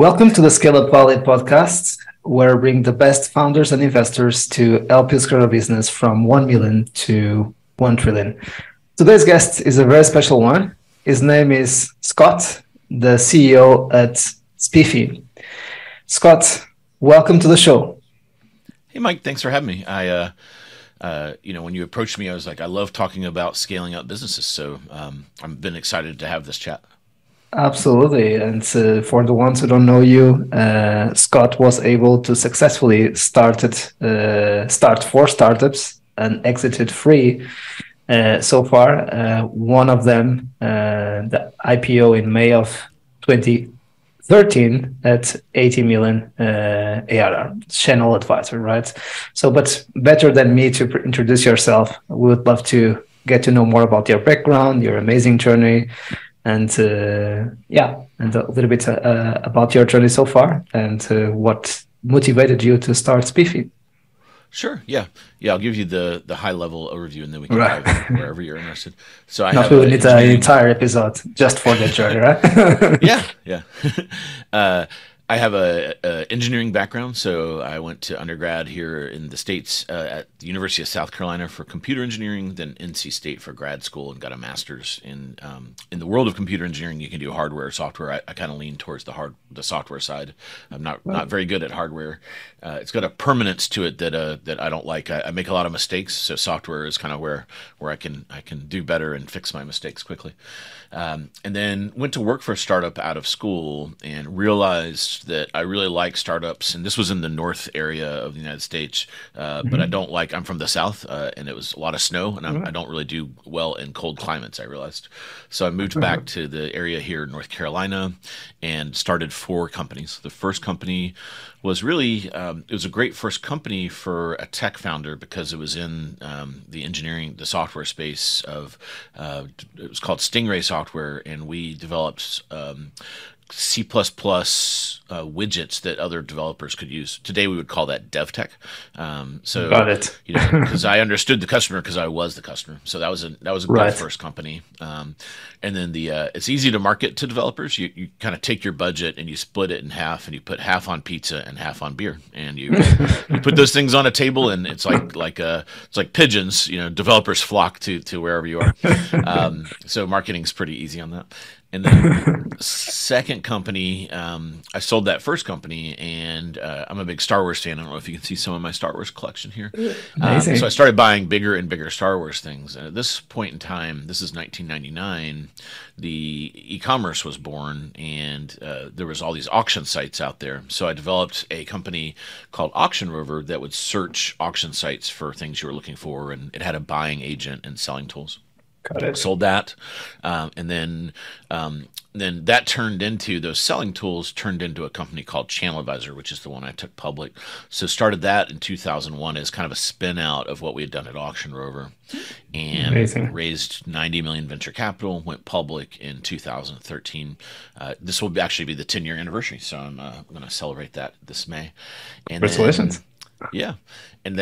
Welcome to the Scale Up Valley Podcast, where I bring the best founders and investors to help you scale a business from 1 million to 1 trillion. Today's guest is a very special one. His name is Scott, the CEO at Spiffy. Scott, welcome to the show. Hey, Mike, thanks for having me. When you approached me, I was like, I love talking about scaling up businesses. So I've been excited to have this chat. Absolutely. And for the ones who don't know you, Scott was able to successfully start four startups and exited three so far. One of them, the IPO in May of 2013 at 80 million ARR, ChannelAdvisor, right? So, but better than me to introduce yourself. We would love to get to know more about your background, your amazing journey, and a little bit about your journey so far and what motivated you to start Spiffy. Sure. Yeah. I'll give you the high level overview, and then we can dive wherever you're interested. So we need an entire episode just for that journey, right? Yeah. I have an engineering background, so I went to undergrad here in the States at the University of South Carolina for computer engineering, then NC State for grad school, and got a master's in the world of computer engineering. You can do hardware, software. I kind of lean towards the software side. I'm not very good at hardware. It's got a permanence to it that I don't like. I make a lot of mistakes, so software is kind of where I can do better and fix my mistakes quickly. And then went to work for a startup out of school and realized that I really like startups, and this was in the north area of the United States, but I'm from the south, and it was a lot of snow, and I don't really do well in cold climates, I realized. So I moved back to the area here in North Carolina and started four companies. The first company was really, it was a great first company for a tech founder because it was in the engineering, the software space of, it was called Stingray Software, and we developed C++ widgets that other developers could use. Today we would call that dev tech. Got it. Because I understood the customer because I was the customer. So that was a good first company. And then it's easy to market to developers. You kind of take your budget and you split it in half, and you put half on pizza and half on beer, and you put those things on a table, and it's like pigeons. Developers flock to wherever you are. So marketing's pretty easy on that. And then second company, I sold that first company, and I'm a big Star Wars fan. I don't know if you can see some of my Star Wars collection here. So I started buying bigger and bigger Star Wars things. And at this point in time, this is 1999, the e-commerce was born, and there was all these auction sites out there. So I developed a company called Auction Rover that would search auction sites for things you were looking for, and it had a buying agent and selling tools. Got it. Sold that, and then that turned into those selling tools turned into a company called ChannelAdvisor, which is the one I took public. So started that in 2001 as kind of a spin out of what we had done at Auction Rover, and raised 90 million venture capital. Went public in 2013. This will actually be the 10-year anniversary, so I'm going to celebrate that this May. And congratulations! And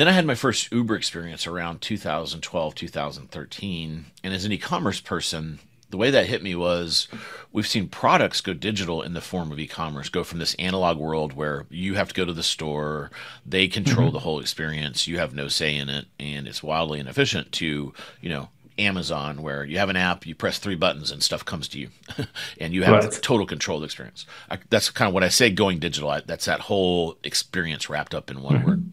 then I had my first Uber experience around 2012, 2013. And as an e-commerce person, the way that hit me was we've seen products go digital in the form of e-commerce, go from this analog world where you have to go to the store, they control the whole experience, you have no say in it, and it's wildly inefficient to, Amazon, where you have an app, you press three buttons and stuff comes to you, and you have total control of the experience. That's kind of what I say going digital. That's that whole experience wrapped up in one word.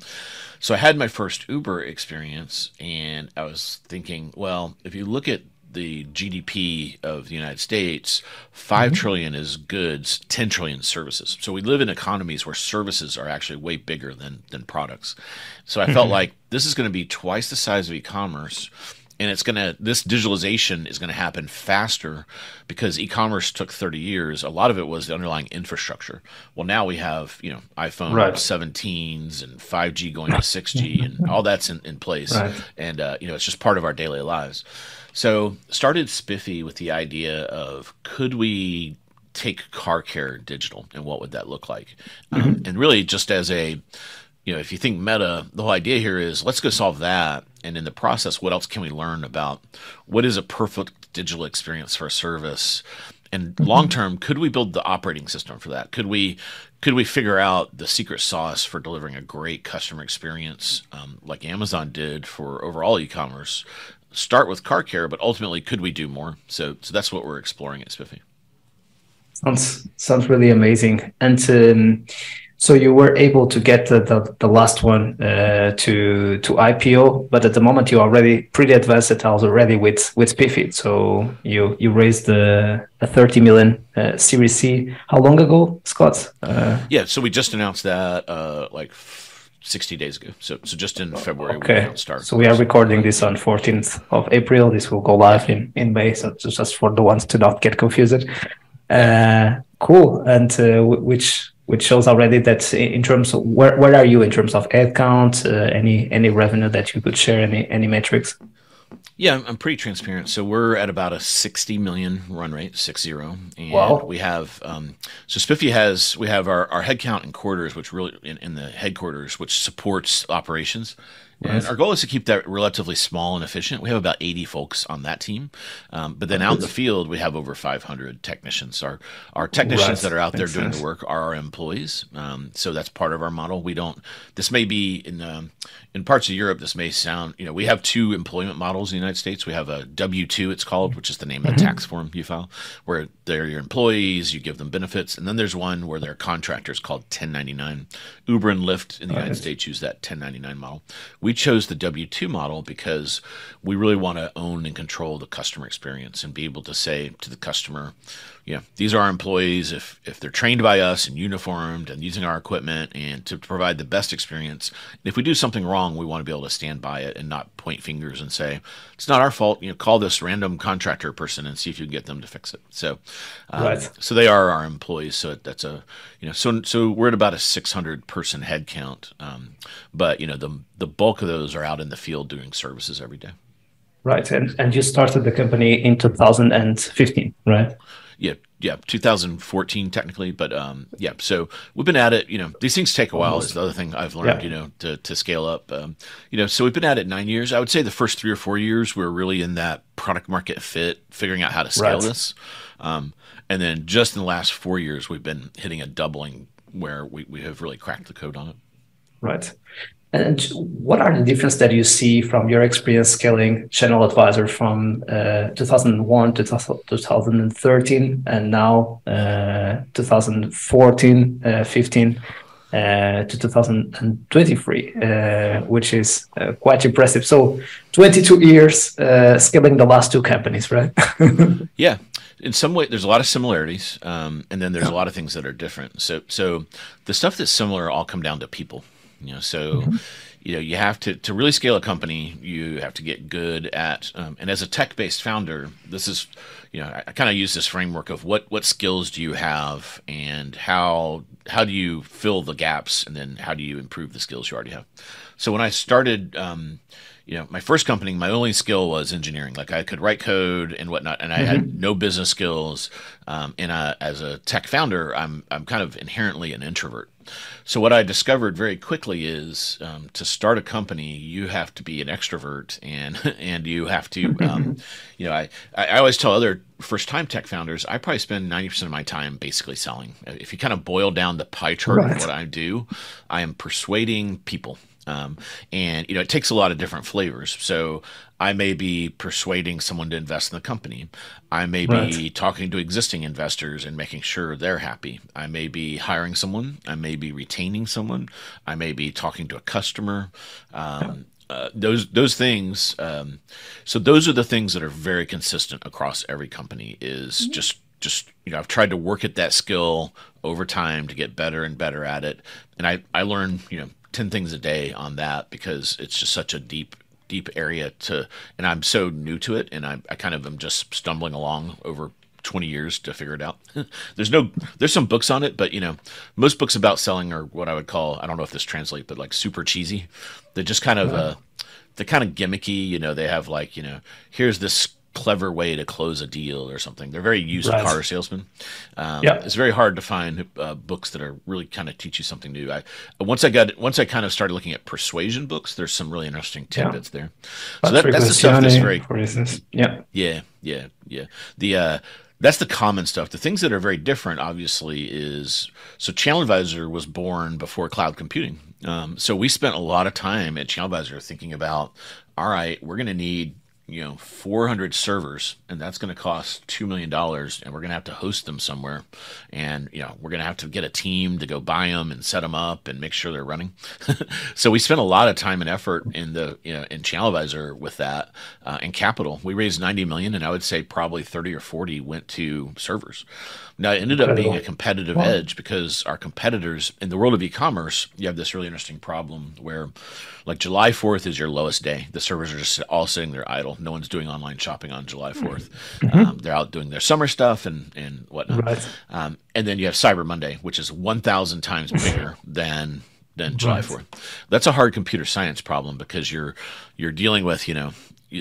So I had my first Uber experience, and I was thinking, well, if you look at the GDP of the United States, 5 trillion is goods, 10 trillion services. So we live in economies where services are actually way bigger than products. So I felt like this is going to be twice the size of e-commerce. And this digitalization is going to happen faster because e-commerce took 30 years. A lot of it was the underlying infrastructure. Well, now we have, iPhone 17s and 5G going to 6G, and all that's in place. And, it's just part of our daily lives. So started Spiffy with the idea of could we take car care digital, and what would that look like? And really just as if you think meta, the whole idea here is let's go solve that And in the process, what else can we learn about what is a perfect digital experience for a service? And long term, could we build the operating system for that? Could we figure out the secret sauce for delivering a great customer experience, like Amazon did for overall e-commerce? Start with car care, but ultimately, could we do more? So that's what we're exploring at Spiffy. Sounds really amazing. And so you were able to get the last one to IPO, but at the moment you're already pretty advanced already with Spiffy. So you raised a 30 million Series C. How long ago, Scott? Yeah, so we just announced that like 60 days ago. So just in February. Okay. We start. So we are recording this on 14th of April. This will go live in May. So just for the ones to not get confused. Cool. And which shows already that in terms of where are you in terms of ad count, any revenue that you could share, any metrics? Yeah, I'm pretty transparent. So we're at about a 60 million run rate, 60. And wow. We have, so Spiffy has, we have our headcount in quarters, which really in the headquarters, which supports operations. Right. And our goal is to keep that relatively small and efficient. We have about 80 folks on that team. But then out in the field, we have over 500 technicians. Our technicians that are out there doing the work are our employees. So that's part of our model. We don't, this may be in parts of Europe, this may sound, we have two employment models in the United States. We have a W-2, it's called, which is the name of the tax form you file, where they're your employees, you give them benefits. And then there's one where they're contractors called 1099. Uber and Lyft in the United States use that 1099 model. We chose the W-2 model because we really want to own and control the customer experience and be able to say to the customer, these are our employees. If they're trained by us and uniformed and using our equipment and to provide the best experience, if we do something wrong, we want to be able to stand by it and not point fingers and say, it's not our fault. Call this random contractor person and see if you can get them to fix it. So, so they are our employees. So that's a, so we're at about a 600 person head count. But the bulk of those are out in the field doing services every day. Right. And you started the company in 2015, right? Yeah, 2014 technically, but yeah. So we've been at it. These things take a while. Is the other thing I've learned. To scale up. So we've been at it 9 years. I would say the first 3 or 4 years we were really in that product market fit, figuring out how to scale this, and then just in the last 4 years we've been hitting a doubling where we have really cracked the code on it. Right. And what are the differences that you see from your experience scaling ChannelAdvisor from 2001 to 2013 and now 2014, 15 to 2023, which is quite impressive. So 22 years scaling the last two companies, right? Yeah. In some way, there's a lot of similarities, and then there's a lot of things that are different. So the stuff that's similar all come down to people. You have to really scale a company, you have to get good at, and as a tech-based founder, this is, I kind of use this framework of what skills do you have and how do you fill the gaps and then how do you improve the skills you already have? So when I started, my first company, my only skill was engineering. Like I could write code and whatnot, and I had no business skills. And as a tech founder, I'm kind of inherently an introvert. So what I discovered very quickly is to start a company, you have to be an extrovert, and you have to, I always tell other first-time tech founders, I probably spend 90% of my time basically selling. If you kind of boil down the pie chart of what I do, I am persuading people. And it takes a lot of different flavors. So I may be persuading someone to invest in the company. I may be talking to existing investors and making sure they're happy. I may be hiring someone. I may be retaining someone. I may be talking to a customer. Those things. So those are the things that are very consistent across every company. Is I've tried to work at that skill over time to get better and better at it. And I learn 10 things a day on that because it's just such a deep area and I'm so new to it. And I kind of am just stumbling along over 20 years to figure it out. There's some books on it, but most books about selling are what I would call, I don't know if this translates, but like super cheesy. They're just kind of, they're kind of gimmicky. They have like, here's this clever way to close a deal or something. They're very used to car salesmen. It's very hard to find books that are really kind of teach you something new. Once I kind of started looking at persuasion books, there's some really interesting tidbits there. So that's the stuff that's very, for instance. That's the common stuff. The things that are very different, obviously, is so ChannelAdvisor was born before cloud computing. So we spent a lot of time at ChannelAdvisor thinking about, all right, we're going to need 400 servers, and that's going to cost $2 million, and we're going to have to host them somewhere. And, we're going to have to get a team to go buy them and set them up and make sure they're running. So we spent a lot of time and effort in ChannelAdvisor with that, and capital. We raised $90 million, and I would say probably 30 or 40 went to servers. Now, it ended up being a competitive edge because our competitors in the world of e-commerce, you have this really interesting problem where like July 4th is your lowest day. The servers are just all sitting there idle. No one's doing online shopping on July 4th. They're out doing their summer stuff and whatnot. And then you have Cyber Monday, which is 1,000 times bigger than July 4th. That's a hard computer science problem because you're dealing with,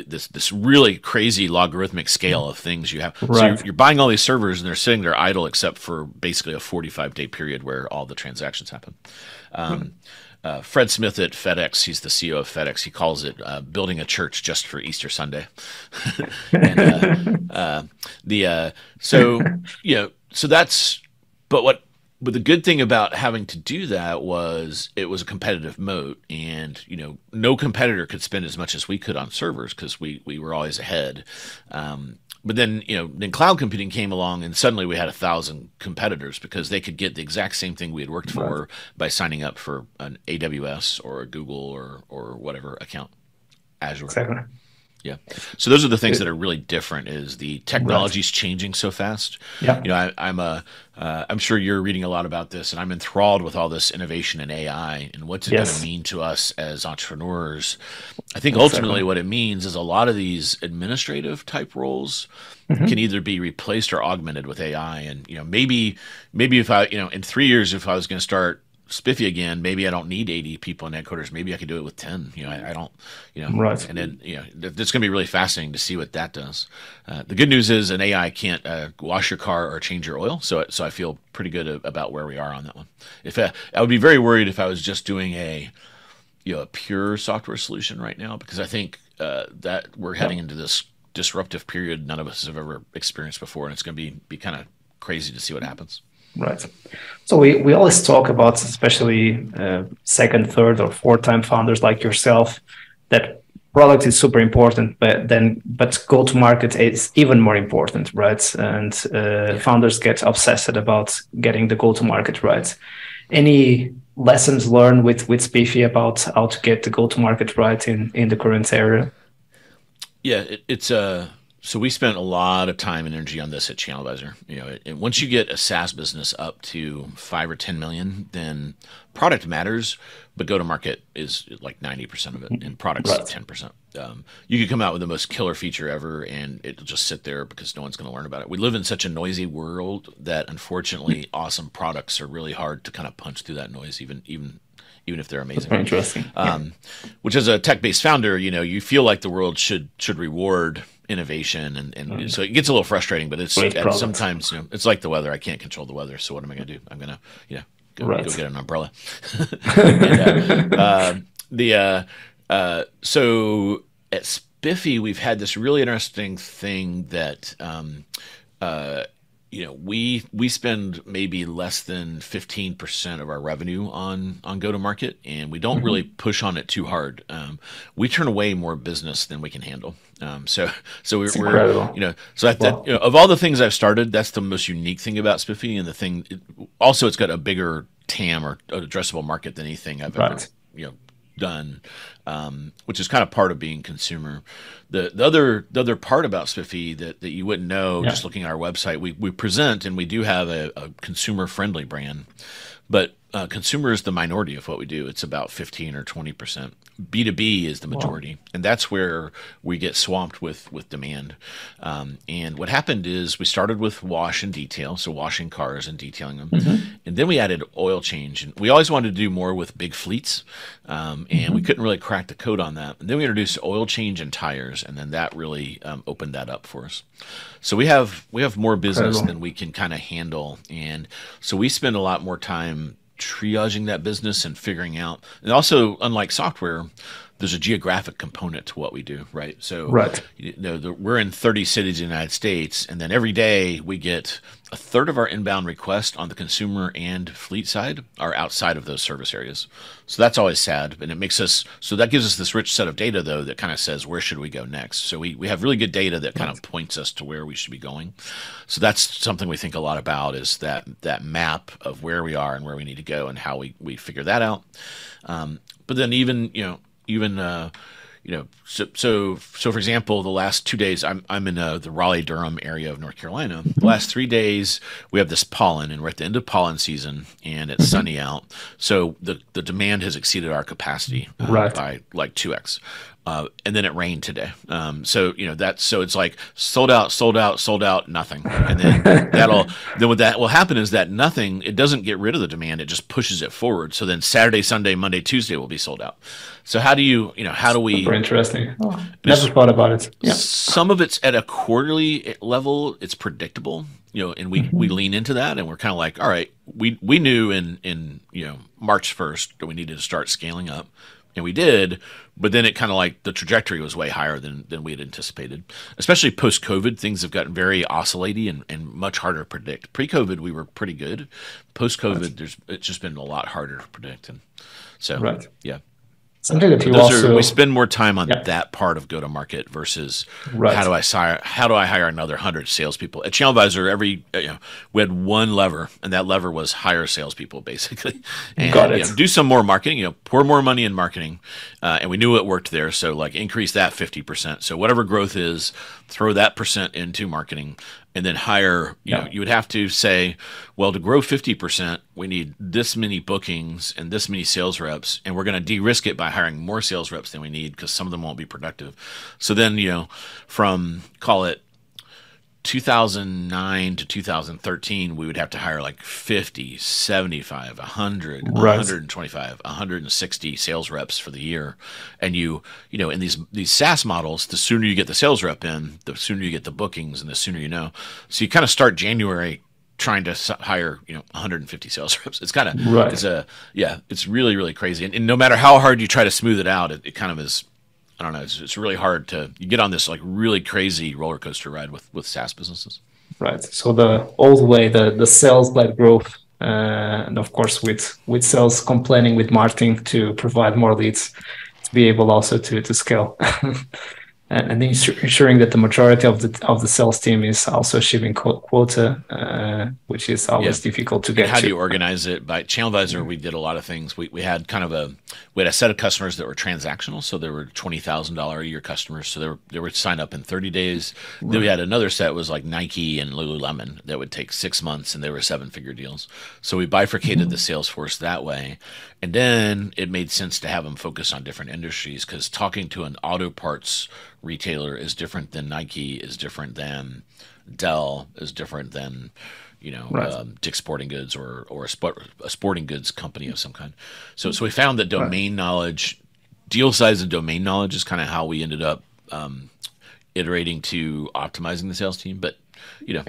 this really crazy logarithmic scale of things you have. So you're buying all these servers and they're sitting there idle except for basically a 45-day period where all the transactions happen. Fred Smith at FedEx, he's the CEO of FedEx. He calls it building a church just for Easter Sunday. But the good thing about having to do that was it was a competitive moat, and no competitor could spend as much as we could on servers because we were always ahead. But then then cloud computing came along, and suddenly we had 1,000 competitors because they could get the exact same thing we had worked for by signing up for an AWS or a Google or whatever account, Azure. Exactly. Yeah. So those are the things that are really different is the technology's changing so fast. Yeah. I'm sure you're reading a lot about this, and I'm enthralled with all this innovation in AI and what's it going to mean to us as entrepreneurs. I think ultimately what it means is a lot of these administrative type roles can either be replaced or augmented with AI. And maybe if I in 3 years if I was going to start Spiffy again, maybe I don't need 80 people in headquarters. Maybe I could do it with 10. And then it's going to be really fascinating to see what that does. The good news is an AI can't wash your car or change your oil, so I feel pretty good about where we are on that one. If I would be very worried if I was just doing a pure software solution right now, because I think that we're heading into this disruptive period none of us have ever experienced before, and it's going to be kind of crazy to see what happens. Right. So we always talk about, especially second, third, or fourth-time founders like yourself, that product is super important, but go-to-market is even more important, right? And founders get obsessed about getting the go-to-market right. Any lessons learned with Spiffy about how to get the go-to-market right in the current area? Yeah, so we spent a lot of time and energy on this at ChannelAdvisor. And once you get a SaaS business up to 5 or 10 million, then product matters, but go-to-market is like 90% of it, and product's 10%. You could come out with the most killer feature ever, and it'll just sit there because no one's going to learn about it. We live in such a noisy world that, unfortunately, awesome products are really hard to kind of punch through that noise, even if they're amazing. That's interesting. Which, as a tech-based founder, you feel like the world should reward innovation, and so it gets a little frustrating, but sometimes it's like the weather. I can't control the weather, so what am I going to do? I'm going to go get an umbrella. So at Spiffy, we've had this really interesting thing that we spend maybe less than 15% of our revenue on go-to-market, and we don't really push on it too hard. We turn away more business than we can handle. Of all the things I've started, that's the most unique thing about Spiffy, and it's got a bigger TAM or addressable market than anything I've ever done, which is kind of part of being consumer. The other part about Spiffy that you wouldn't know just looking at our website, we present and we do have a consumer-friendly brand, but consumer is the minority of what we do. It's about 15 or 20%. B2B is the majority, and that's where we get swamped with demand. And what happened is we started with wash and detail, so washing cars and detailing them. And then we added oil change. And we always wanted to do more with big fleets, and we couldn't really crack the code on that. And then we introduced oil change and tires, and then that really opened that up for us. So we have more business than we can kind of handle. And so we spend a lot more time triaging that business and figuring out. And also, unlike software, there's a geographic component to what we do, right? So you know, we're in 30 cities in the United States, and then every day we get a third of our inbound requests on the consumer and fleet side are outside of those service areas. So that's always sad, and it makes us, so that gives us this rich set of data, though, that kind of says, where should we go next? So we have really good data that kind of points us to where we should be going. So that's something we think a lot about, is that map of where we are and where we need to go and how we figure that out. But then so for example, the last 2 days, I'm in the Raleigh-Durham area of North Carolina. The last 3 days, we have this pollen, and we're at the end of pollen season, and it's sunny out. So the demand has exceeded our capacity by like 2x. And then it rained today. So, you know, so it's like sold out, nothing. And then then what that will happen is that nothing, it doesn't get rid of the demand. It just pushes it forward. So then Saturday, Sunday, Monday, Tuesday will be sold out. So how do we? Super interesting. Oh, never thought about it. Yeah. Some of it's at a quarterly level. It's predictable, you know, and we lean into that, and we're kind of like, all right, we knew in, you know, March 1st that we needed to start scaling up. And we did, but then it kind of like the trajectory was way higher than we had anticipated. Especially post-COVID, things have gotten very oscillating and much harder to predict. Pre-COVID, we were pretty good. Post-COVID, it's just been a lot harder to predict. And so, yeah. We spend more time on that part of go-to-market versus how do I hire another 100 salespeople. At ChannelAdvisor, we had one lever, and that lever was hire salespeople, basically. And, do some more marketing. You know, pour more money in marketing, and we knew it worked there. So like increase that 50%. So whatever growth is, throw that percent into marketing. And then hire, you know, you would have to say, well, to grow 50%, we need this many bookings and this many sales reps, and we're going to de-risk it by hiring more sales reps than we need because some of them won't be productive. So then, you know, from call it 2009 to 2013, we would have to hire like 50, 75, 100, 125, 160 sales reps for the year. And you know, in these SaaS models, the sooner you get the sales rep in, the sooner you get the bookings, and the sooner you know. So you kind of start January trying to hire, you know, 150 sales reps. It's kind of, it's really, really crazy. And no matter how hard you try to smooth it out, it kind of is. I don't know. It's really hard to get on this like really crazy roller coaster ride with SaaS businesses. Right. So the old way, the sales-led growth, and of course with sales complementing with marketing to provide more leads, to be able also to scale, and ensuring that the majority of the sales team is also achieving quota, which is always difficult to get. And how do you organize it? By ChannelAdvisor, we did a lot of things. We had kind of we had a set of customers that were transactional, so there were $20,000 a year customers, so they were signed up in 30 days. Right. Then we had another set was like Nike and Lululemon that would take 6 months, and they were 7-figure deals. So we bifurcated the sales force that way, and then it made sense to have them focus on different industries because talking to an auto parts retailer is different than Nike, is different than Dell, is different than, you know, Dick's Sporting Goods or a sporting goods company of some kind. So we found that domain knowledge, deal size and domain knowledge is kind of how we ended up iterating to optimizing the sales team. But, you know,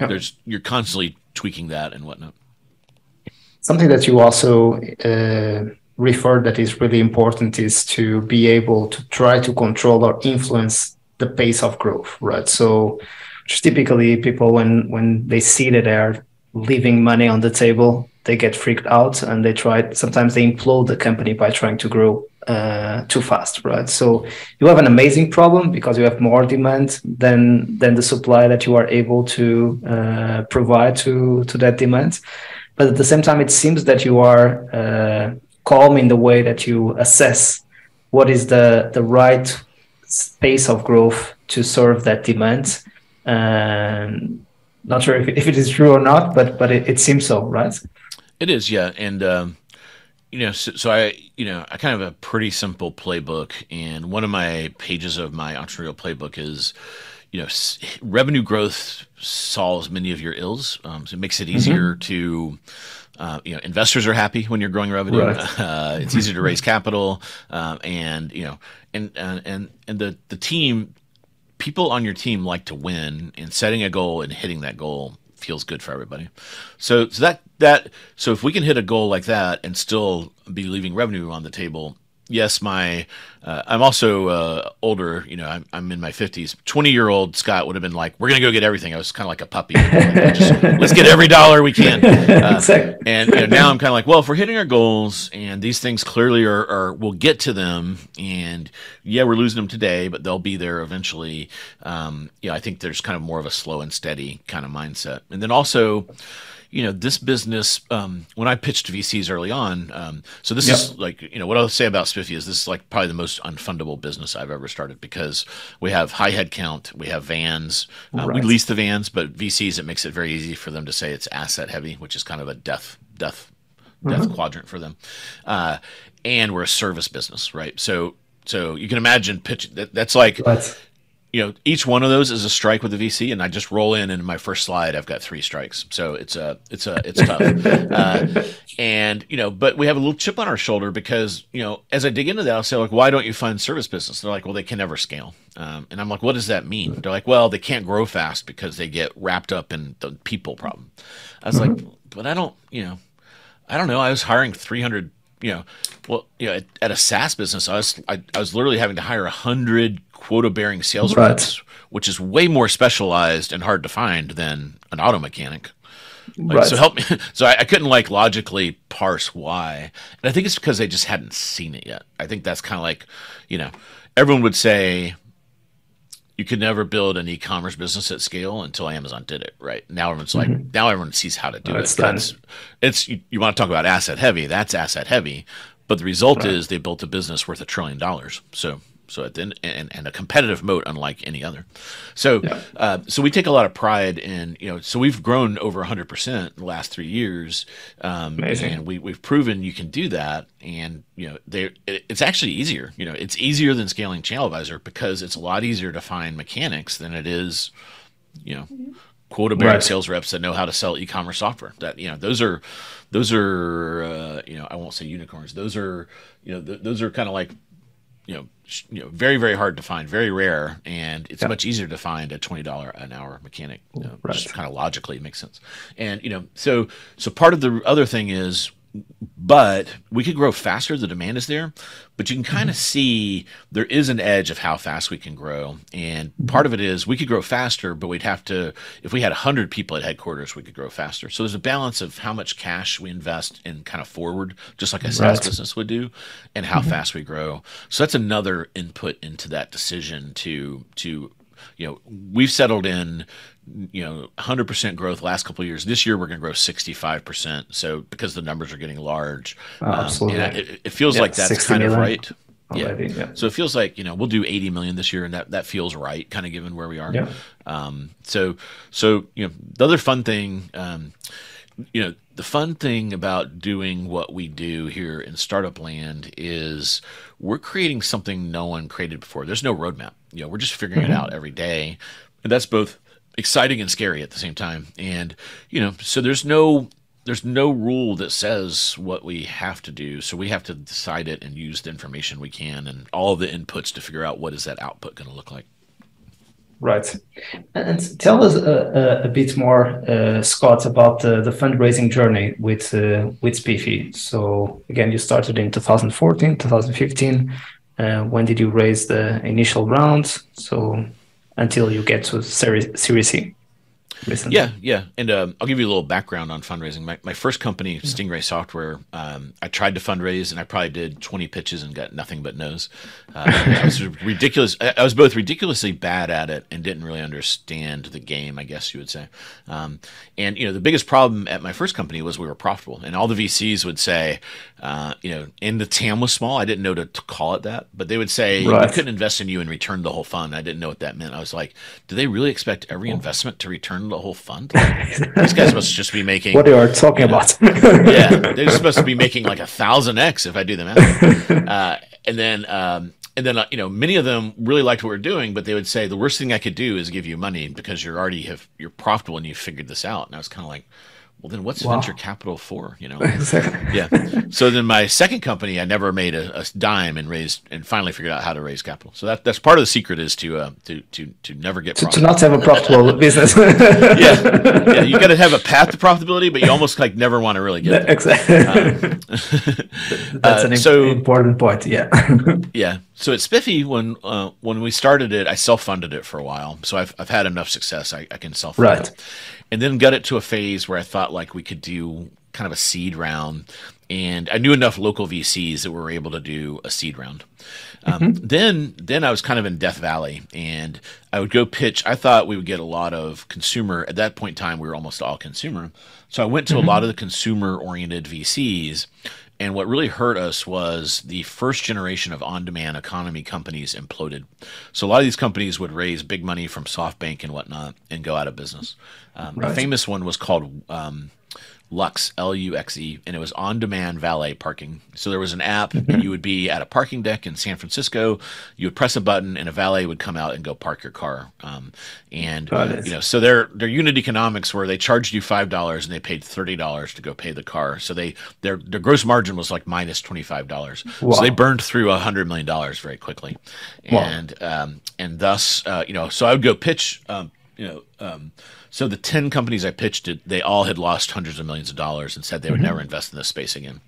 you're constantly tweaking that and whatnot. Something that you also referred that is really important is to be able to try to control or influence the pace of growth, right? So typically people, when they see that they're leaving money on the table, they get freaked out and sometimes they implode the company by trying to grow too fast, right? So you have an amazing problem because you have more demand than the supply that you are able to provide to that demand. But at the same time, it seems that you are calm in the way that you assess what is the right pace of growth to serve that demand. Not sure if it is true or not, but it seems so, right? It is, yeah. And you know, so I, you know, I kind of have a pretty simple playbook, and one of my pages of my entrepreneurial playbook is, you know, revenue growth solves many of your ills. So it makes it easier to investors are happy when you're growing revenue. Right. It's easier to raise capital, and the team, people on your team like to win, and setting a goal and hitting that goal feels good for everybody. So if we can hit a goal like that and still be leaving revenue on the table. Yes, I'm also older. I'm in my 50s. 20-year-old Scott would have been like, "We're gonna go get everything." I was kind of like a puppy. Let's get every dollar we can. And now I'm kind of like, well, if we're hitting our goals and these things clearly are we'll get to them. And yeah, we're losing them today, but they'll be there eventually. I think there's kind of more of a slow and steady kind of mindset. And then also, this business, when I pitched to VCs early on, so this is like, what I'll say about Spiffy is this is like probably the most unfundable business I've ever started, because we have high headcount, we have vans, we lease the vans, but VCs, it makes it very easy for them to say it's asset heavy, which is kind of a death quadrant for them. And we're a service business, right? So you can imagine pitching, that's like... each one of those is a strike with the VC, and I just roll in, and in my first slide, I've got 3 strikes. So it's tough. But we have a little chip on our shoulder because, as I dig into that, I'll say, like, why don't you fund service business? They're like, well, they can never scale. And I'm like, what does that mean? They're like, well, they can't grow fast because they get wrapped up in the people problem. I was like, but I don't know. I was hiring 300, at a SaaS business, I was literally having to hire 100 quota-bearing sales reps, which is way more specialized and hard to find than an auto mechanic. So help me. So I couldn't logically parse why, and I think it's because they just hadn't seen it yet. I think that's kind of like, everyone would say you could never build an e-commerce business at scale until Amazon did it, right? Now everyone's like, now everyone sees how to do it. You want to talk about asset heavy? That's asset heavy, but the result is they built a business worth $1 trillion. So at the end, and a competitive moat unlike any other. So we take a lot of pride in, so we've grown over 100% in the last 3 years. Amazing. And we've proven you can do that. And, it's actually easier. It's easier than scaling ChannelAdvisor because it's a lot easier to find mechanics than it is, quota-bearing sales reps that know how to sell e-commerce software. That those are I won't say unicorns. Those are those are kind of like very, very hard to find, very rare, and it's much easier to find a $20 an hour mechanic. Just kind of logically makes sense. And so part of the other thing is, but we could grow faster. The demand is there, but you can kind of see there is an edge of how fast we can grow. And part of it is we could grow faster, but we'd have to, if we had 100 people at headquarters, we could grow faster. So there's a balance of how much cash we invest in kind of forward, just like a SaaS business would do, and how fast we grow. So that's another input into that decision to we've settled in, 100% growth last couple of years. This year, we're going to grow 65%. So because the numbers are getting large, absolutely, it feels like that's kind of right. Already, yeah. So it feels like, we'll do 80 million this year, and that feels right, kind of given where we are. Yeah. The other fun thing, the fun thing about doing what we do here in startup land is we're creating something no one created before. There's no roadmap. We're just figuring it out every day. And that's both exciting and scary at the same time. And, so there's no rule that says what we have to do. So we have to decide it and use the information we can and all the inputs to figure out what is that output going to look like. Right. And tell us a bit more, Scott, about the fundraising journey with Spiffy. So again, you started in 2014, 2015. When did you raise the initial round? So until you get to Series C. Recently. Yeah. And I'll give you a little background on fundraising. My first company, Stingray Software, I tried to fundraise, and I probably did 20 pitches and got nothing but no's. I was ridiculous. I was both ridiculously bad at it and didn't really understand the game, I guess you would say. The biggest problem at my first company was we were profitable. And all the VCs would say, and the TAM was small. I didn't know to call it that. But they would say, we couldn't invest in you and return the whole fund. I didn't know what that meant. I was like, do they really expect every investment to return the whole fund? Like, these guys must just be making what they are talking about. They're supposed to be making like 1,000x if I do the math. Many of them really liked what we're doing, but they would say the worst thing I could do is give you money because you're profitable and you figured this out. And I was kind of like, well, then what's venture capital for, you know? Yeah. So then my second company, I never made a dime and raised, and finally figured out how to raise capital. So that's part of the secret is to never get profitable. To not have a profitable business. Yeah. Yeah. You got to have a path to profitability, but you almost like never want to really get there. Exactly. That's an important point. Yeah. Yeah. So at Spiffy, when we started it, I self-funded it for a while. So I've had enough success. I can self-fund it. And then got it to a phase where I thought like we could do kind of a seed round. And I knew enough local VCs that we were able to do a seed round. Then I was kind of in Death Valley, and I would go pitch. I thought we would get a lot of consumer. At that point in time, we were almost all consumer. So I went to a lot of the consumer-oriented VCs. And what really hurt us was the first generation of on-demand economy companies imploded. So a lot of these companies would raise big money from SoftBank and whatnot and go out of business. A famous one was called Lux, Luxe, and it was on-demand valet parking. So there was an app, and you would be at a parking deck in San Francisco. You would press a button, and a valet would come out and go park your car. So their unit economics were they charged you $5 and they paid $30 to go pay the car. So their gross margin was like minus $25. Wow. So they burned through $100 million very quickly, and thus I would go pitch. So the 10 companies I pitched, they all had lost hundreds of millions of dollars and said they would never invest in this space again.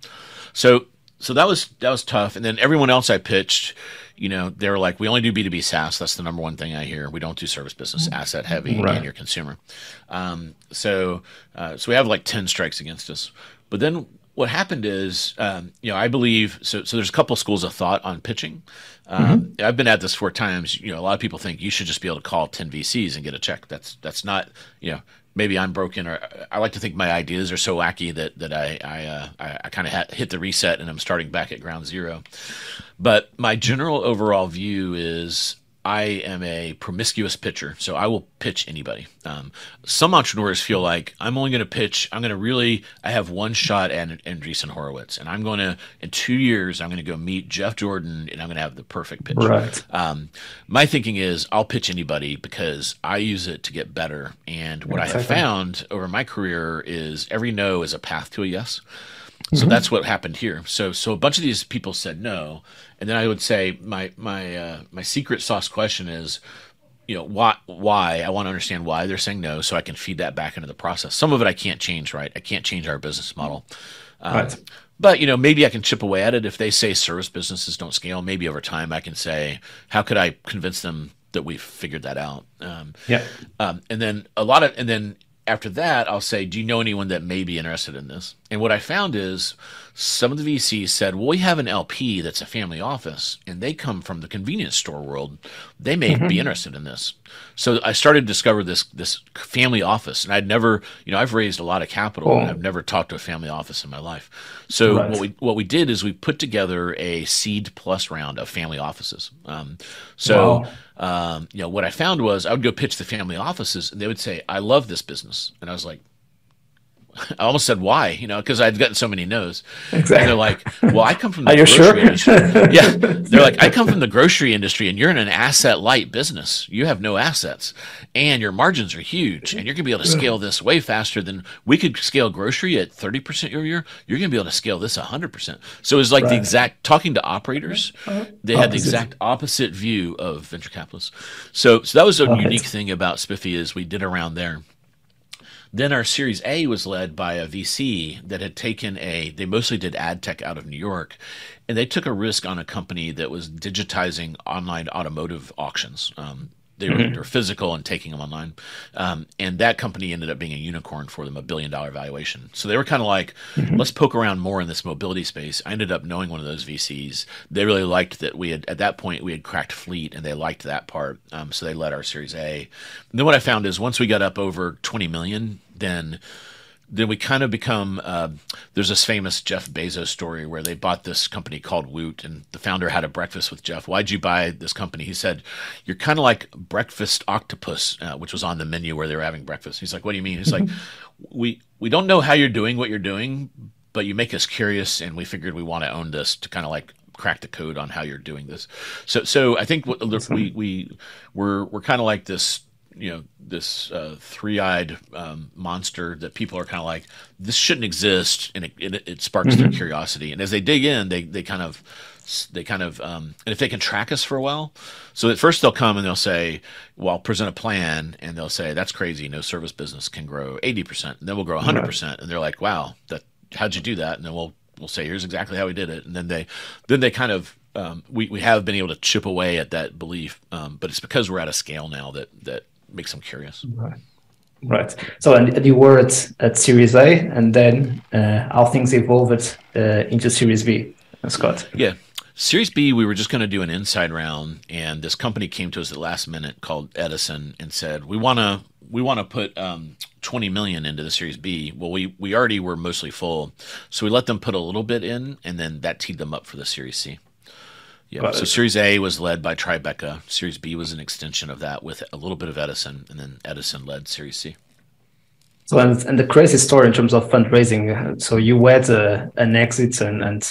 So that was tough. And then everyone else I pitched, they were like, we only do B2B SaaS. That's the number one thing I hear. We don't do service business, asset heavy, and you're consumer. So we have like 10 strikes against us. But then what happened is, I believe, so there's a couple schools of thought on pitching. I've been at this 4 times. A lot of people think you should just be able to call 10 VCs and get a check. That's not, maybe I'm broken, or I like to think my ideas are so wacky that I kind of hit the reset and I'm starting back at ground zero. But my general overall view is I am a promiscuous pitcher, so I will pitch anybody. Some entrepreneurs feel like I'm only going to pitch. I have one shot at Andreessen Horowitz, and I'm going to, in 2 years, I'm going to go meet Jeff Jordan, and I'm going to have the perfect pitch. Right. My thinking is I'll pitch anybody because I use it to get better. And what I have found over my career is every no is a path to a yes. So that's what happened here. So a bunch of these people said no, and then I would say my secret sauce question is, why? I want to understand why they're saying no, so I can feed that back into the process. Some of it I can't change, right? I can't change our business model, but maybe I can chip away at it. If they say service businesses don't scale, maybe over time I can say, how could I convince them that we've figured that out? And then after that, I'll say, do you know anyone that may be interested in this? And what I found is some of the VCs said, well, we have an LP that's a family office, and they come from the convenience store world. They may be interested in this. So I started to discover this family office, and I'd never, I've raised a lot of capital, and I've never talked to a family office in my life. So what we did is we put together a seed plus round of family offices. What I found was I would go pitch the family offices, and they would say, I love this business. And I was like, I almost said why, because I'd gotten so many no's. Exactly. And they're like, well, I come from the grocery industry. Yeah. They're like, I come from the grocery industry, and you're in an asset light business. You have no assets, and your margins are huge, and you're going to be able to scale this way faster than we could scale grocery at 30% a year. You're going to be able to scale this 100%. So it was like the exact, talking to operators, they had the exact opposite view of venture capitalists. So that was a unique thing about Spiffy is we did around there. Then our Series A was led by a VC that had taken they mostly did ad tech out of New York, and they took a risk on a company that was digitizing online automotive auctions. They were physical and taking them online. And that company ended up being a unicorn for them, $1 billion valuation. So they were kind of like, let's poke around more in this mobility space. I ended up knowing one of those VCs. They really liked that we had cracked fleet, and they liked that part. So they led our Series A. And then what I found is once we got up over 20 million, then we kind of become, there's this famous Jeff Bezos story where they bought this company called Woot, and the founder had a breakfast with Jeff. Why'd you buy this company? He said, you're kind of like breakfast octopus, which was on the menu where they were having breakfast. He's like, what do you mean? He's like, we don't know how you're doing what you're doing, but you make us curious, and we figured we want to own this to kind of like crack the code on how you're doing this. So I think we're kind of like this this three-eyed monster that people are kind of like, this shouldn't exist, and it sparks their curiosity. And as they dig in, they kind of and if they can track us for a while, so at first they'll come and they'll say, well, I'll present a plan, and they'll say, that's crazy, no service business can grow 80%, and then we'll grow 100%, and they're like, wow, how'd you do that? And then we'll say, here's exactly how we did it, and then they kind of we have been able to chip away at that belief, but it's because we're at a scale now that makes them curious. Right. So, and you were at Series A, and then how things evolved into Series B, Scott? Yeah. Series B, we were just going to do an inside round, and this company came to us at the last minute called Edison and said, we want to put $20 million into the Series B. Well, we already were mostly full, so we let them put a little bit in, and then that teed them up for the Series C. Yeah. So Series A was led by Tribeca. Series B was an extension of that with a little bit of Edison, and then Edison led Series C. So, and the crazy story in terms of fundraising. So you had an exit and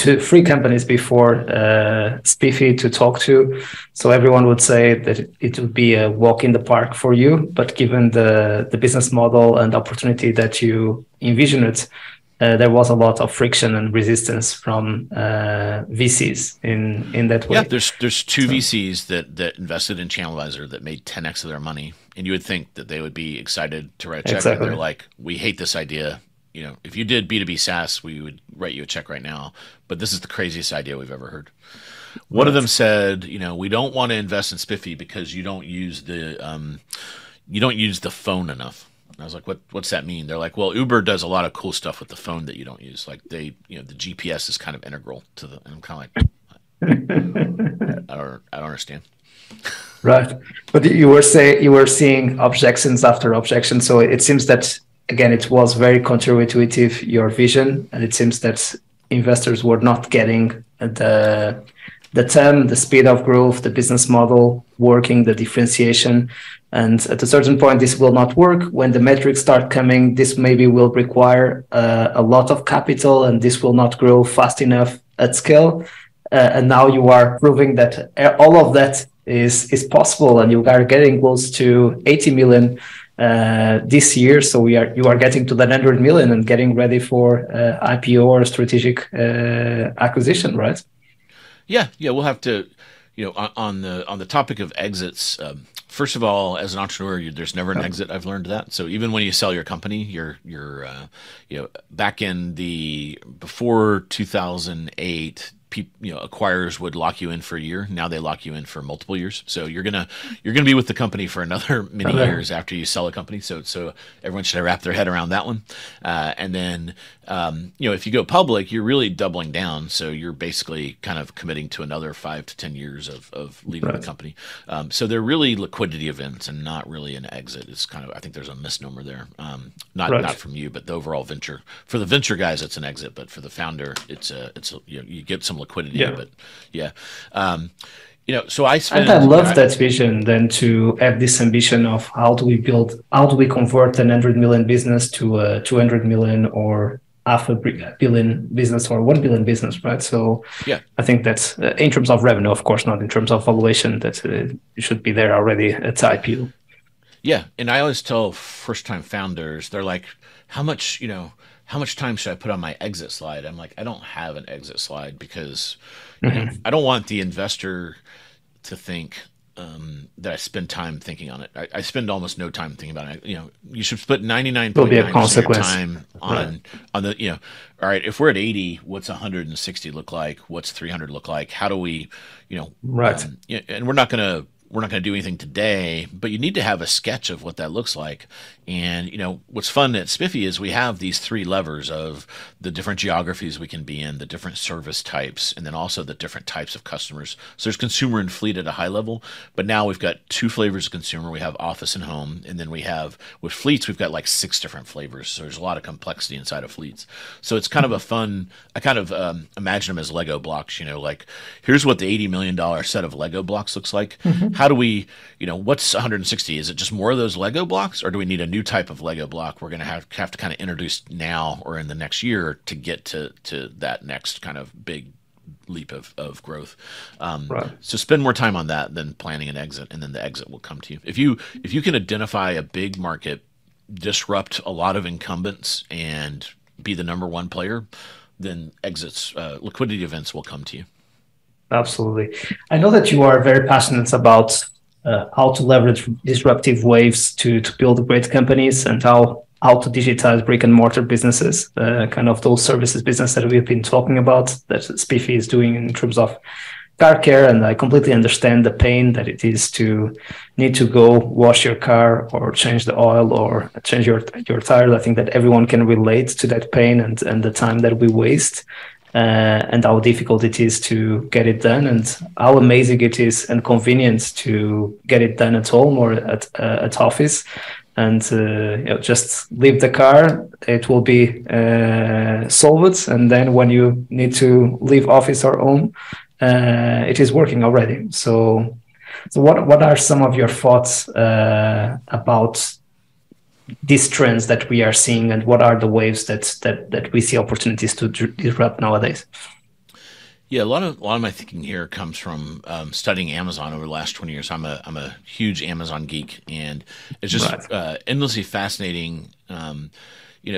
3 companies before Spiffy to talk to. So everyone would say that it would be a walk in the park for you, but given the business model and opportunity that you envisioned, there was a lot of friction and resistance from VCs in that way. Yeah, there's 2 VCs that invested in ChannelAdvisor that made 10x of their money, and you would think that they would be excited to write a check. Exactly. They're like, we hate this idea. You know, if you did B2B SaaS, we would write you a check right now. But this is the craziest idea we've ever heard. One of them said, we don't want to invest in Spiffy because you don't use the phone enough. I was like, what's that mean? They're like, well, Uber does a lot of cool stuff with the phone that you don't use. Like the GPS is kind of integral to the, and I'm kind of like, I don't understand. Right. But you were seeing objections after objections. So it seems that, again, it was very counterintuitive, your vision. And it seems that investors were not getting the term, the speed of growth, the business model working, the differentiation. And at a certain point, this will not work. When the metrics start coming, this maybe will require a lot of capital, and this will not grow fast enough at scale. And now you are proving that all of that is possible, and you are getting close to 80 million this year. So you are getting to that 100 million and getting ready for IPO or strategic acquisition, right? Yeah, we'll have to, on the topic of exits. First of all, as an entrepreneur, there's never an exit. I've learned that. So even when you sell your company, you're back in before 2008. Acquirers would lock you in for a year. Now they lock you in for multiple years. So you're gonna be with the company for another many years after you sell a company. So everyone should wrap their head around that one. And then if you go public, you're really doubling down. So you're basically kind of committing to another 5 to 10 years of leaving the company. So they're really liquidity events and not really an exit. It's kind of, I think there's a misnomer there. Not from you, but the overall venture. For the venture guys, it's an exit, but for the founder, you get some liquidity, but so I spent. And I love that vision then to have this ambition of how do we convert an 100 million business to a 200 million or half a billion business or 1 billion business, right? So I think that's in terms of revenue, of course, not in terms of valuation, that you should be there already at IPO. Yeah, and I always tell first-time founders, they're like, how much time should I put on my exit slide? I'm like, I don't have an exit slide because I don't want the investor to think that I spend time thinking on it. I spend almost no time thinking about it. You should put 99.9% of your time on the, all right, if we're at 80, what's 160 look like? What's 300 look like? How do we, and we're not going to do anything today, but you need to have a sketch of what that looks like. And, what's fun at Spiffy is we have these 3 levers of the different geographies we can be in, the different service types, and then also the different types of customers. So there's consumer and fleet at a high level, but now we've got 2 flavors of consumer. We have office and home, and then we have, with fleets, we've got like 6 different flavors. So there's a lot of complexity inside of fleets. So it's kind of a fun, I kind of imagine them as Lego blocks, like here's what the $80 million set of Lego blocks looks like. How do we, what's 160? Is it just more of those Lego blocks, or do we need a new type of Lego block we're going to have to kind of introduce now or in the next year to get to that next kind of big leap of growth. Right. So spend more time on that than planning an exit, and then the exit will come to you. If you can identify a big market, disrupt a lot of incumbents, and be the number one player, then exits, liquidity events will come to you. Absolutely. I know that you are very passionate about how to leverage disruptive waves to build great companies, and how to digitize brick and mortar businesses, kind of those services business that we've been talking about that Spiffy is doing in terms of car care. And I completely understand the pain that it is to need to go wash your car or change the oil or change your tire. I think that everyone can relate to that pain and the time that we waste, and how difficult it is to get it done, and how amazing it is and convenient to get it done at home or at office. And you know, just leave the car, it will be solved. And then when you need to leave office or home, it is working already. So what are some of your thoughts about these trends that we are seeing, and what are the waves that we see opportunities to disrupt nowadays? Yeah, a lot of my thinking here comes from studying Amazon over the last 20 years. I'm a huge Amazon geek, and it's just right. Endlessly fascinating.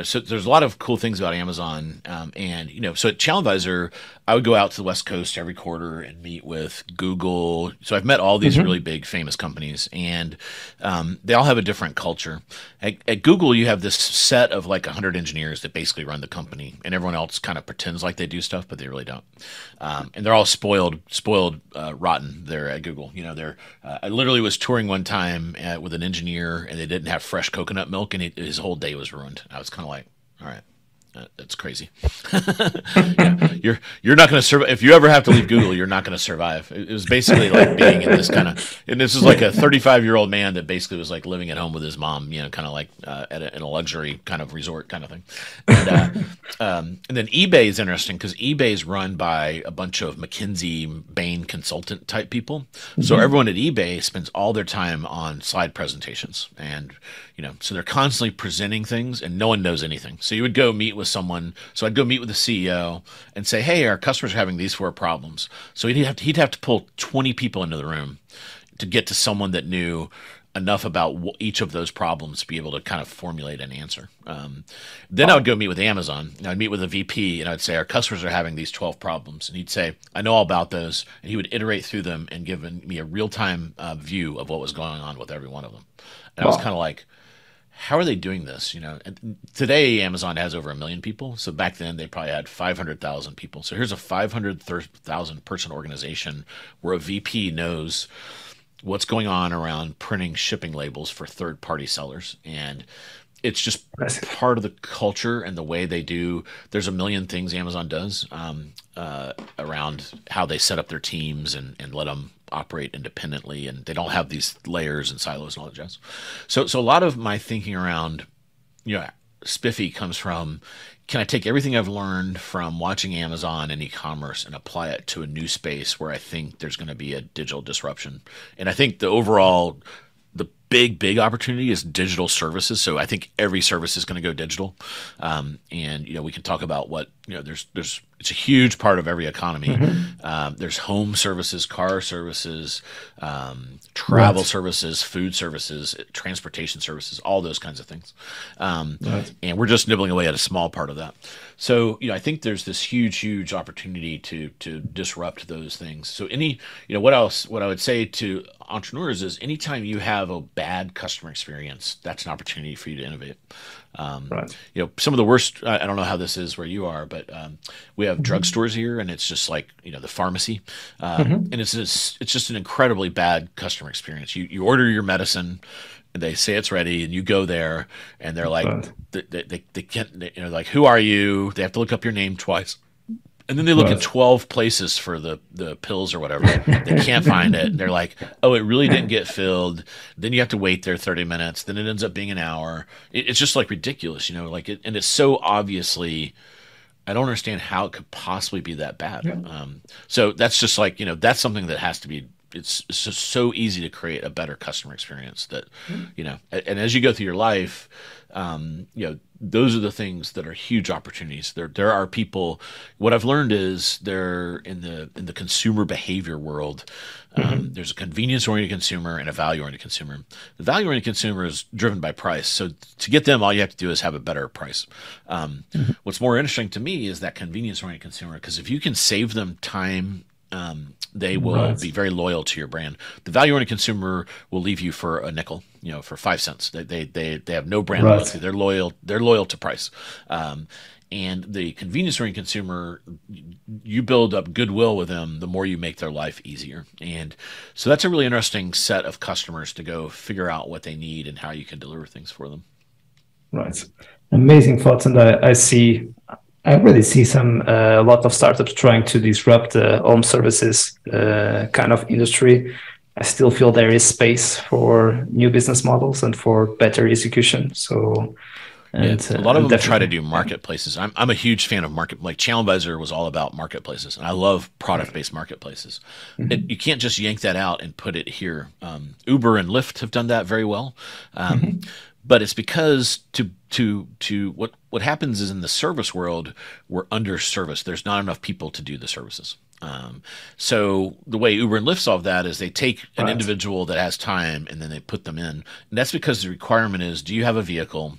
So there's a lot of cool things about Amazon, so at ChannelAdvisor, I would go out to the West Coast every quarter and meet with Google. So I've met all these really big, famous companies, and they all have a different culture. At Google, you have this set of like 100 engineers that basically run the company, and everyone else kind of pretends like they do stuff, but they really don't. And they're all spoiled, rotten there at Google. You know, I literally was touring one time with an engineer, and they didn't have fresh coconut milk, and his whole day was ruined. I was kind of like, all right, that's crazy. Yeah, you're not going to survive. If you ever have to leave Google, you're not going to survive. It was basically like being in this kind of, and this is like a 35-year-old man that basically was like living at home with his mom, you know, kind of like in a luxury kind of resort kind of thing. And then eBay is interesting because eBay is run by a bunch of McKinsey, Bain consultant type people. So everyone at eBay spends all their time on slide presentations, and so they're constantly presenting things, and no one knows anything. So you would go meet with someone. So I'd go meet with the CEO and say, hey, our customers are having these four problems. So he'd have to pull 20 people into the room to get to someone that knew enough about each of those problems to be able to kind of formulate an answer. Then I would go meet with Amazon, and I'd meet with a VP, and I'd say, our customers are having these 12 problems. And he'd say, I know all about those. And he would iterate through them and give me a real-time view of what was going on with every one of them. And I was kind of like, how are they doing this? You know, today Amazon has over 1 million people. So back then they probably had 500,000 people. So here's a 500,000 person organization where a VP knows what's going on around printing shipping labels for third party sellers. And it's just part of the culture and the way they do. There's 1 million things Amazon does around how they set up their teams and let them operate independently, and they don't have these layers and silos and all that jazz. So a lot of my thinking around, Spiffy comes from, can I take everything I've learned from watching Amazon and e-commerce and apply it to a new space where I think there's going to be a digital disruption? And I think the overall, the big opportunity is digital services. So I think every service is going to go digital. We can talk about what, there's it's a huge part of every economy. There's home services, car services, travel services, food services, transportation services, all those kinds of things. And we're just nibbling away at a small part of that. So, I think there's this huge opportunity to disrupt those things. So what I would say to entrepreneurs is anytime you have a bad customer experience, that's an opportunity for you to innovate. Some of the worst, I don't know how this is where you are, but we have drugstores here, and it's just like, the pharmacy. And it's just an incredibly bad customer experience. You order your medicine, and they say it's ready, and you go there, and they're like, they can't, like, who are you? They have to look up your name twice. And then they look in 12 places for the pills or whatever. They can't find it. They're like, oh, it really didn't get filled. Then you have to wait there 30 minutes. Then it ends up being an hour. It's just like ridiculous, and it's so obviously, I don't understand how it could possibly be that bad. So that's just like, that's something that has to be it's just so easy to create a better customer experience that, you know, and as you go through your life, you know, those are the things that are huge opportunities. There are people, what I've learned is they're in the consumer behavior world. There's a convenience-oriented consumer and a value-oriented consumer. The value-oriented consumer is driven by price. So to get them, all you have to do is have a better price. What's more interesting to me is that convenience-oriented consumer, because if you can save them time, they will be very loyal to your brand. The value-oriented consumer will leave you for a nickel, you know, for 5 cents. They have no brand loyalty. They're loyal to price. And the convenience-oriented consumer, you build up goodwill with them the more you make their life easier. And so that's a really interesting set of customers to go figure out what they need and how you can deliver things for them. Right. Amazing thoughts. And I really see a lot of startups trying to disrupt the home services kind of industry. I still feel there is space for new business models and for better execution. So, a lot of them try to do marketplaces. I'm a huge fan of like ChannelAdvisor was all about marketplaces, and I love product-based marketplaces. You can't just yank that out and put it here. Uber and Lyft have done that very well, but it's because what happens is in the service world, we're underserviced. There's not enough people to do the services. So the way Uber and Lyft solve that is they take an individual that has time and then they put them in. And that's because the requirement is, do you have a vehicle?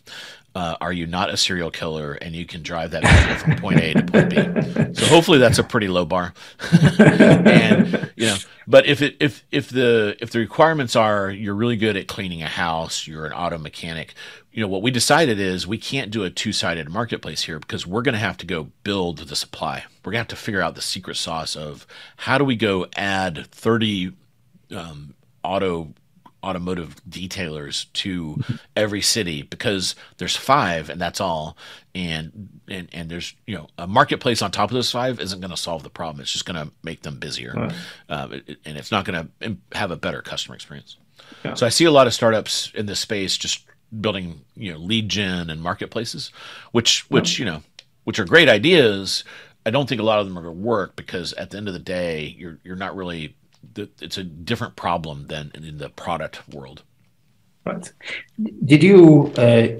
Are you not a serial killer, and you can drive that vehicle from point A to point B? So hopefully that's a pretty low bar. And you know, but if the requirements are you're really good at cleaning a house, you're an auto mechanic, you know, what we decided is we can't do a two-sided marketplace here, because we're going to have to go build the supply. We're going to have to figure out the secret sauce of how do we go add 30 automotive detailers to every city, because there's 5 and that's all. And there's, you know, a marketplace on top of those 5 isn't going to solve the problem. It's just going to make them busier. And it's not going to have a better customer experience. Yeah. So I see a lot of startups in this space just building, you know, lead gen and marketplaces, which are great ideas. I don't think a lot of them are going to work, because at the end of the day, you're not really, it's a different problem than in the product world. Right. Did you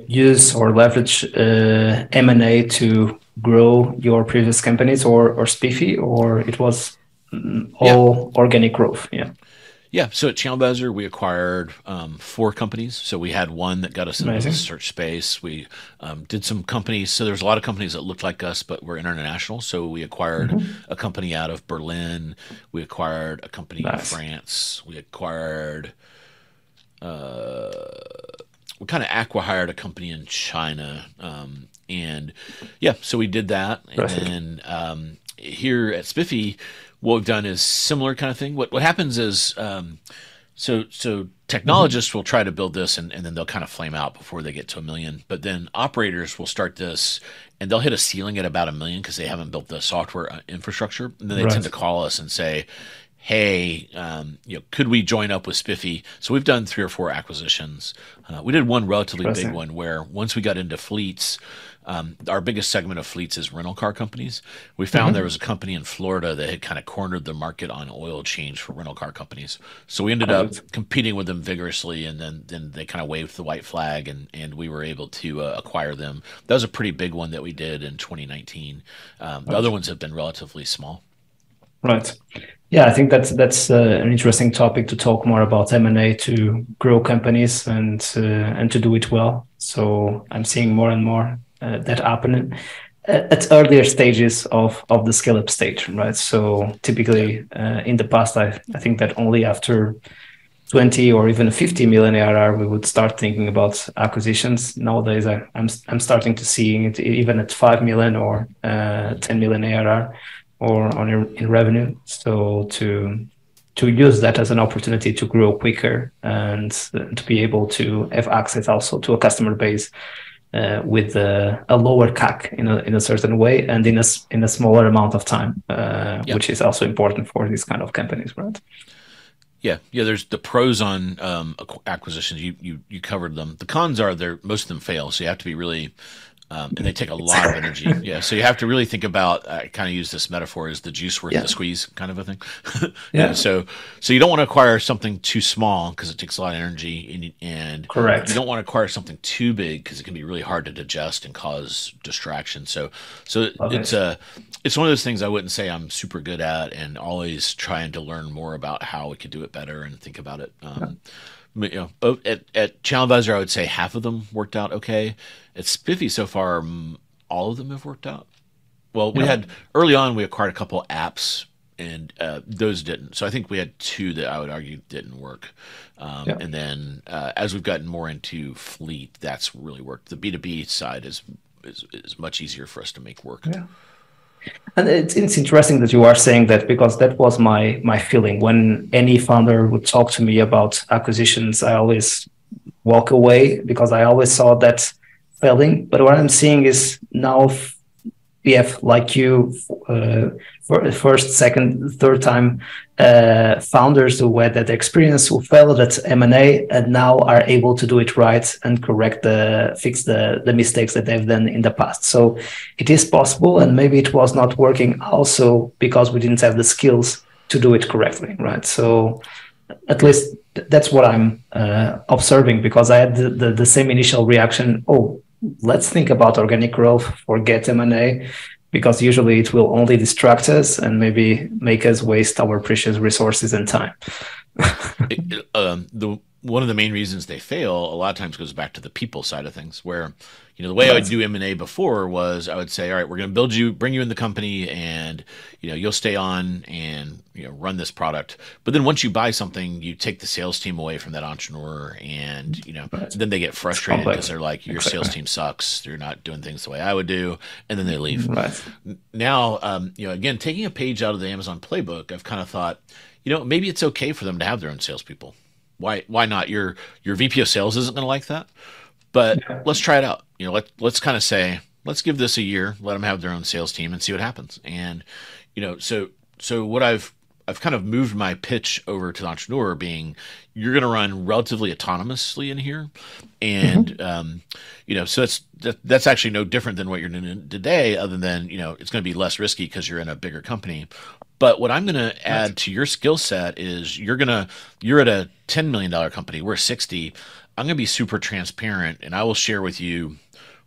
use or leverage M&A to grow your previous companies or Spiffy, or it was all organic growth? Yeah. So at ChannelAdvisor, we acquired 4 companies. So we had one that got us into the search space. We did some companies. So there's a lot of companies that looked like us, but were international. So we acquired a company out of Berlin. We acquired a company in France. We acquired, we kind of acqui-hired a company in China. So we did that. And then here at Spiffy, what we've done is similar kind of thing. What happens is, so technologists will try to build this and then they'll kind of flame out before they get to 1 million. But then operators will start this and they'll hit a ceiling at about 1 million because they haven't built the software infrastructure. And then they tend to call us and say, hey, you know, could we join up with Spiffy? So we've done 3 or 4 acquisitions. We did one relatively big one where once we got into fleets, our biggest segment of fleets is rental car companies. We found there was a company in Florida that had kind of cornered the market on oil change for rental car companies. So we ended up competing with them vigorously, and then they kind of waved the white flag, and we were able to acquire them. That was a pretty big one that we did in 2019. The other ones have been relatively small. Right. Yeah, I think that's an interesting topic to talk more about M&A to grow companies and to do it well. So I'm seeing more and more that happening at earlier stages of the scale-up stage, right? So typically in the past, I think that only after 20 or even 50 million ARR, we would start thinking about acquisitions. Nowadays, I'm starting to see it even at 5 million or 10 million ARR or in revenue. So to use that as an opportunity to grow quicker and to be able to have access also to a customer base with a lower CAC in a certain way and in a smaller amount of time, which is also important for these kind of companies, right? Yeah. There's the pros on acquisitions. You covered them. The cons are most of them fail, so you have to be really And they take a lot of energy. Yeah. So you have to really think about, I kind of use this metaphor as the juice worth the squeeze kind of a thing. Yeah. So you don't want to acquire something too small because it takes a lot of energy, and correct. You don't want to acquire something too big because it can be really hard to digest and cause distraction. So it's one of those things I wouldn't say I'm super good at, and always trying to learn more about how we could do it better and think about it. You know, at ChannelAdvisor, I would say half of them worked out okay. At Spiffy, so far, all of them have worked out. Well, we had early on, we acquired a couple apps, and those didn't. So I think we had two that I would argue didn't work. And then as we've gotten more into fleet, that's really worked. The B2B side is much easier for us to make work. Yeah. And it's interesting that you are saying that, because that was my feeling. When any founder would talk to me about acquisitions, I always walk away because I always saw that failing. But what I'm seeing is now we have, like you, for first, second, third time founders who had that experience, who failed at M&A and now are able to do it right and fix the mistakes that they've done in the past. So it is possible, and maybe it was not working also because we didn't have the skills to do it correctly, right? So at least that's what I'm observing, because I had the same initial reaction. Oh, let's think about organic growth, forget M&A, because usually it will only distract us and maybe make us waste our precious resources and time. One of the main reasons they fail a lot of times goes back to the people side of things, where, you know, the way I would do M&A before was I would say, all right, we're going to build you, bring you in the company, and, you know, you'll stay on and, you know, run this product. But then once you buy something, you take the sales team away from that entrepreneur, and, you know, then they get frustrated because they're like, your sales team sucks. They're not doing things the way I would do. And then they leave. Right. Now, you know, again, taking a page out of the Amazon playbook, I've kind of thought, you know, maybe it's okay for them to have their own salespeople. Why not? Your VP of sales isn't going to like that, but let's try it out. You know, let's kind of say, let's give this a year, let them have their own sales team and see what happens. And, you know, so what I've kind of moved my pitch over to the entrepreneur being, you're going to run relatively autonomously in here. And, you know, so that's actually no different than what you're doing today, other than, you know, it's going to be less risky because you're in a bigger company. But what I'm going to add to your skill set is you're at a $10 million company. We're 60. I'm going to be super transparent, and I will share with you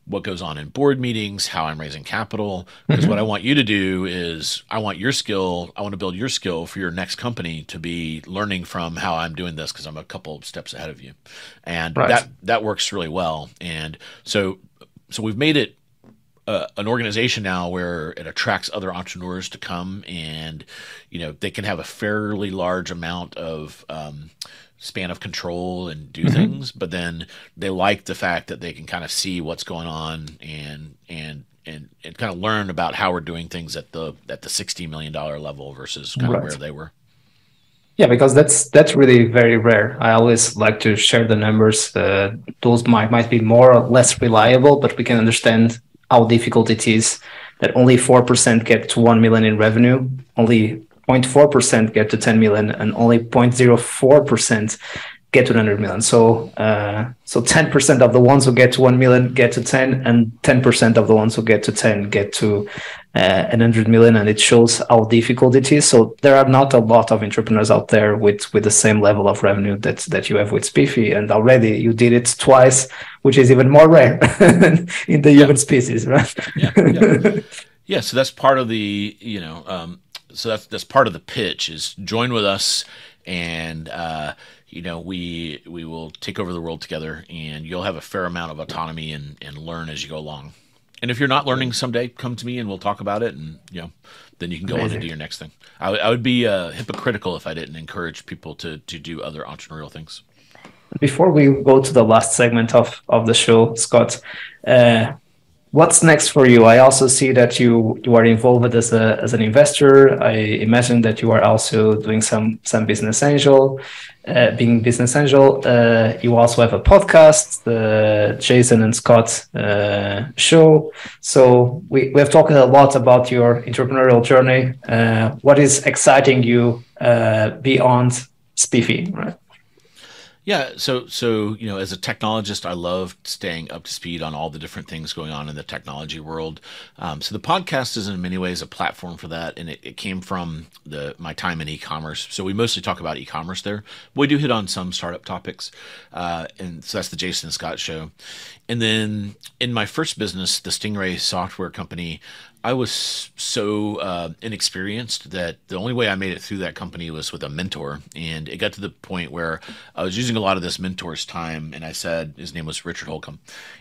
what goes on in board meetings, how I'm raising capital. Because what I want you to do is I want to build your skill for your next company to be learning from how I'm doing this, because I'm a couple of steps ahead of you. And that works really well. And so we've made it an organization now where it attracts other entrepreneurs to come, and, you know, they can have a fairly large amount of span of control and do things, but then they like the fact that they can kind of see what's going on and kind of learn about how we're doing things at the $60 million level versus kind of where they were. Yeah, because that's really very rare. I always like to share the numbers. Those might be more or less reliable, but we can understand how difficult it is that only 4% get to 1 million in revenue, only 0.4% get to 10 million, and only 0.04% get to 100 million. So 10% of the ones who get to 1 million get to 10, and 10% of the ones who get to 10 get to 100 million, and it shows how difficult it is. So there are not a lot of entrepreneurs out there with the same level of revenue that you have with Spiffy, and already you did it twice, which is even more rare in the human species, right? Yeah, so that's part of the, you know, so that's part of the pitch is join with us, and you know, we will take over the world together, and you'll have a fair amount of autonomy and learn as you go along. And if you're not learning someday, come to me and we'll talk about it, and, you know, then you can go on and do your next thing. I would be hypocritical if I didn't encourage people to do other entrepreneurial things. Before we go to the last segment of the show, Scott, what's next for you? I also see that you are involved as an investor. I imagine that you are also doing some business angel, being business angel. You also have a podcast, the Jason and Scott Show. So we have talked a lot about your entrepreneurial journey. What is exciting you beyond Spiffy, right? Yeah. So, you know, as a technologist, I love staying up to speed on all the different things going on in the technology world. So the podcast is in many ways a platform for that. And it came from my time in e-commerce. So we mostly talk about e-commerce there. But we do hit on some startup topics. And so that's the Jason and Scott Show. And then in my first business, the Stingray Software Company, I was so inexperienced that the only way I made it through that company was with a mentor. And it got to the point where I was using a lot of this mentor's time. And I said, his name was Richard Holcomb.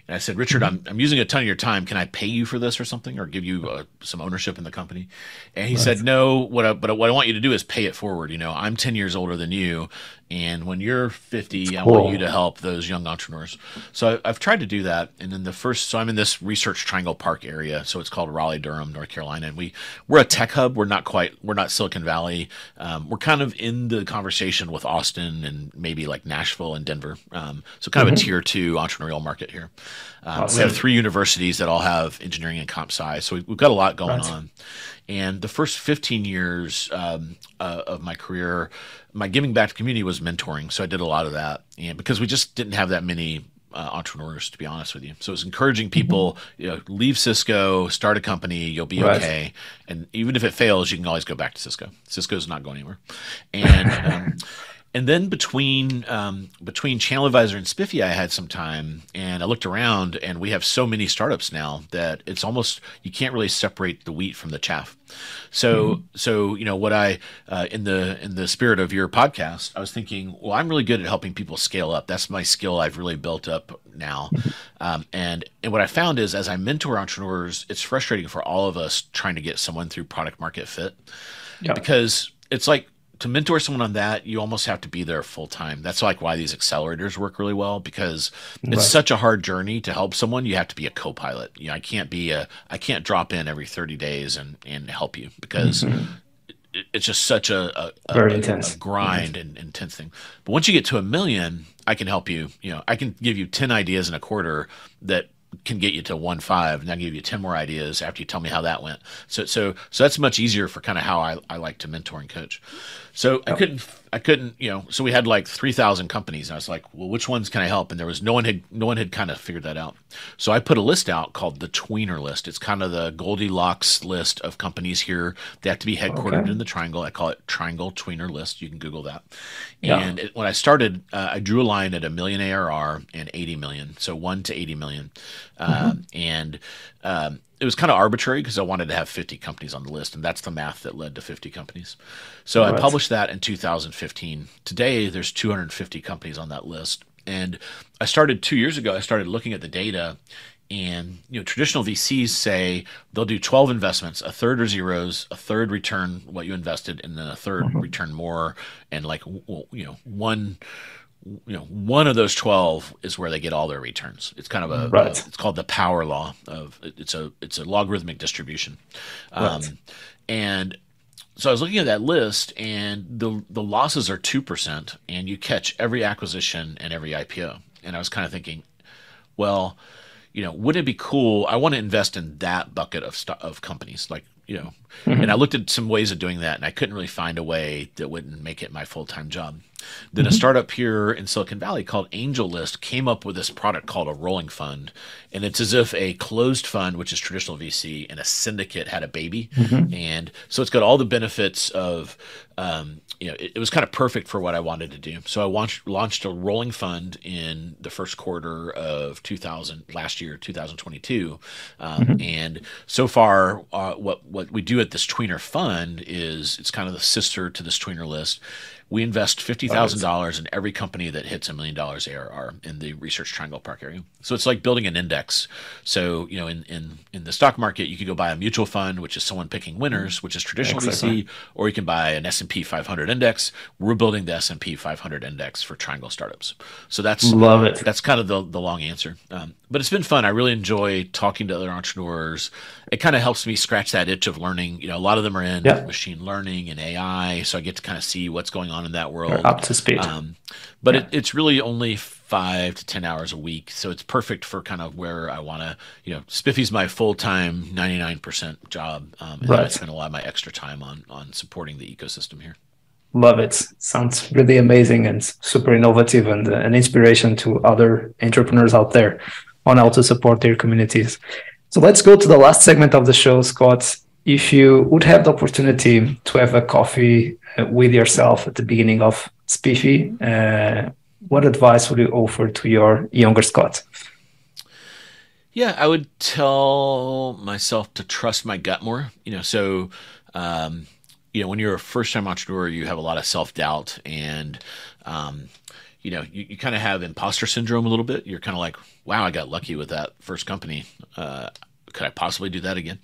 And I said, Richard, I'm using a ton of your time. Can I pay you for this or something, or give you some ownership in the company? And he said, no, what I want you to do is pay it forward. You know, I'm 10 years older than you. And when you're 50, I want you to help those young entrepreneurs. So I've tried to do that. And then so I'm in this Research Triangle Park area. So it's called Raleigh-Durham, North Carolina. And we're a tech hub. We're not Silicon Valley. We're kind of in the conversation with Austin and maybe like Nashville and Denver. So kind of a tier 2 entrepreneurial market here. We have 3 universities that all have engineering and comp sci. So we've got a lot going on. And the first 15 years of my career, my giving back to community was mentoring. So I did a lot of that, and because we just didn't have that many entrepreneurs, to be honest with you. So it's encouraging people, you know, leave Cisco, start a company, you'll be okay. And even if it fails, you can always go back to Cisco. Cisco's not going anywhere. And and then between ChannelAdvisor and Spiffy, I had some time, and I looked around, and we have so many startups now that it's almost you can't really separate the wheat from the chaff. So so you know what I in the spirit of your podcast, I was thinking, well, I'm really good at helping people scale up. That's my skill I've really built up now. And what I found is as I mentor entrepreneurs, it's frustrating for all of us trying to get someone through product market fit, because it's like, to mentor someone on that, you almost have to be there full time. That's like why these accelerators work really well, because it's such a hard journey to help someone. You have to be a co-pilot. You know, I can't drop in every 30 days and help you, because it's just such a grind and intense thing. But once you get to 1 million, I can help you. You know, I can give you 10 ideas in a quarter that can get you to 1.5, and I'll give you 10 more ideas after you tell me how that went. So that's much easier for kind of how I like to mentor and coach. So I couldn't, you know, so we had like 3,000 companies, and I was like, well, which ones can I help? And there was no one had kind of figured that out. So I put a list out called the tweener list. It's kind of the Goldilocks list of companies here. They have to be headquartered in the triangle. I call it triangle tweener list. You can Google that. And when I started, I drew a line at 1 million ARR and 80 million. So 1 to 80 million. It was kind of arbitrary because I wanted to have 50 companies on the list, and that's the math that led to 50 companies. So I published that in 2015. Today, there's 250 companies on that list. And I started 2 years ago, I started looking at the data, and you know, traditional VCs say they'll do 12 investments, a third are zeros, a third return what you invested, and then a third return more, and like, you know, one of those 12 is where they get all their returns. It's kind of a, it's called the power law of, it's a logarithmic distribution. And so I was looking at that list, and the losses are 2%, and you catch every acquisition and every IPO. And I was kind of thinking, well, you know, wouldn't it be cool? I want to invest in that bucket of companies, like, you know, and I looked at some ways of doing that, and I couldn't really find a way that wouldn't make it my full-time job. Then a startup here in Silicon Valley called Angel List came up with this product called a rolling fund. And it's as if a closed fund, which is traditional VC, and a syndicate had a baby. And so it's got all the benefits of, you know, it was kind of perfect for what I wanted to do. So I launched a rolling fund in the first quarter of last year, 2022. And so far, what we do at this tweener fund is it's kind of the sister to this tweener list. We invest $50,000 in every company that hits $1 million ARR in the Research Triangle Park area. So it's like building an index. So, you know, in the stock market, you could go buy a mutual fund, which is someone picking winners, which is traditional VC, or you can buy an S&P 500 index. We're building the S&P 500 index for triangle startups. So that's kind of the long answer. But it's been fun. I really enjoy talking to other entrepreneurs. It kind of helps me scratch that itch of learning. You know, a lot of them are in machine learning and AI, so I get to kind of see what's going on in that world. You're up to speed. But it's really only 5 to 10 hours a week, so it's perfect for kind of where I want to, you know, Spiffy's my full-time 99% job, and I spend a lot of my extra time on supporting the ecosystem here. Love it. Sounds really amazing and super innovative and an inspiration to other entrepreneurs out there on how to support their communities. So let's go to the last segment of the show, Scott. If you would have the opportunity to have a coffee with yourself at the beginning of Spiffy, what advice would you offer to your younger Scott? Yeah, I would tell myself to trust my gut more. When you're a first-time entrepreneur, you have a lot of self-doubt and, you kind of have imposter syndrome a little bit. You're kind of like, wow, I got lucky with that first company. Could I possibly do that again?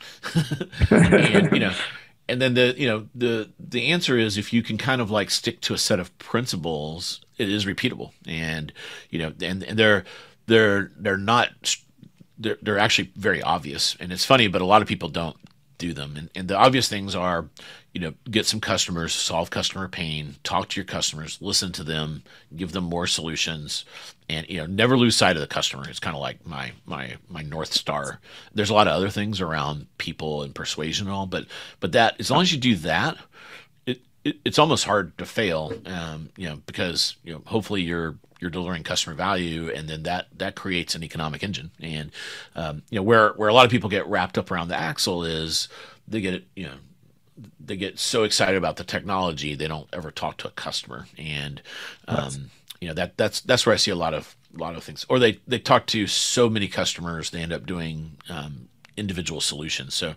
and then the answer is, if you can kind of like stick to a set of principles, it is repeatable. And, they're actually very obvious. And it's funny, but a lot of people don't do them. And the obvious things are, get some customers, solve customer pain, talk to your customers, listen to them, give them more solutions, and never lose sight of the customer. It's kind of like my North Star. There's a lot of other things around people and persuasion and all, but that, as long as you do that, it's almost hard to fail, because hopefully you're delivering customer value, and then that creates an economic engine. And where a lot of people get wrapped up around the axle is they get so excited about the technology they don't ever talk to a customer. And that's where I see a lot of things. Or they talk to so many customers they end up doing individual solutions. So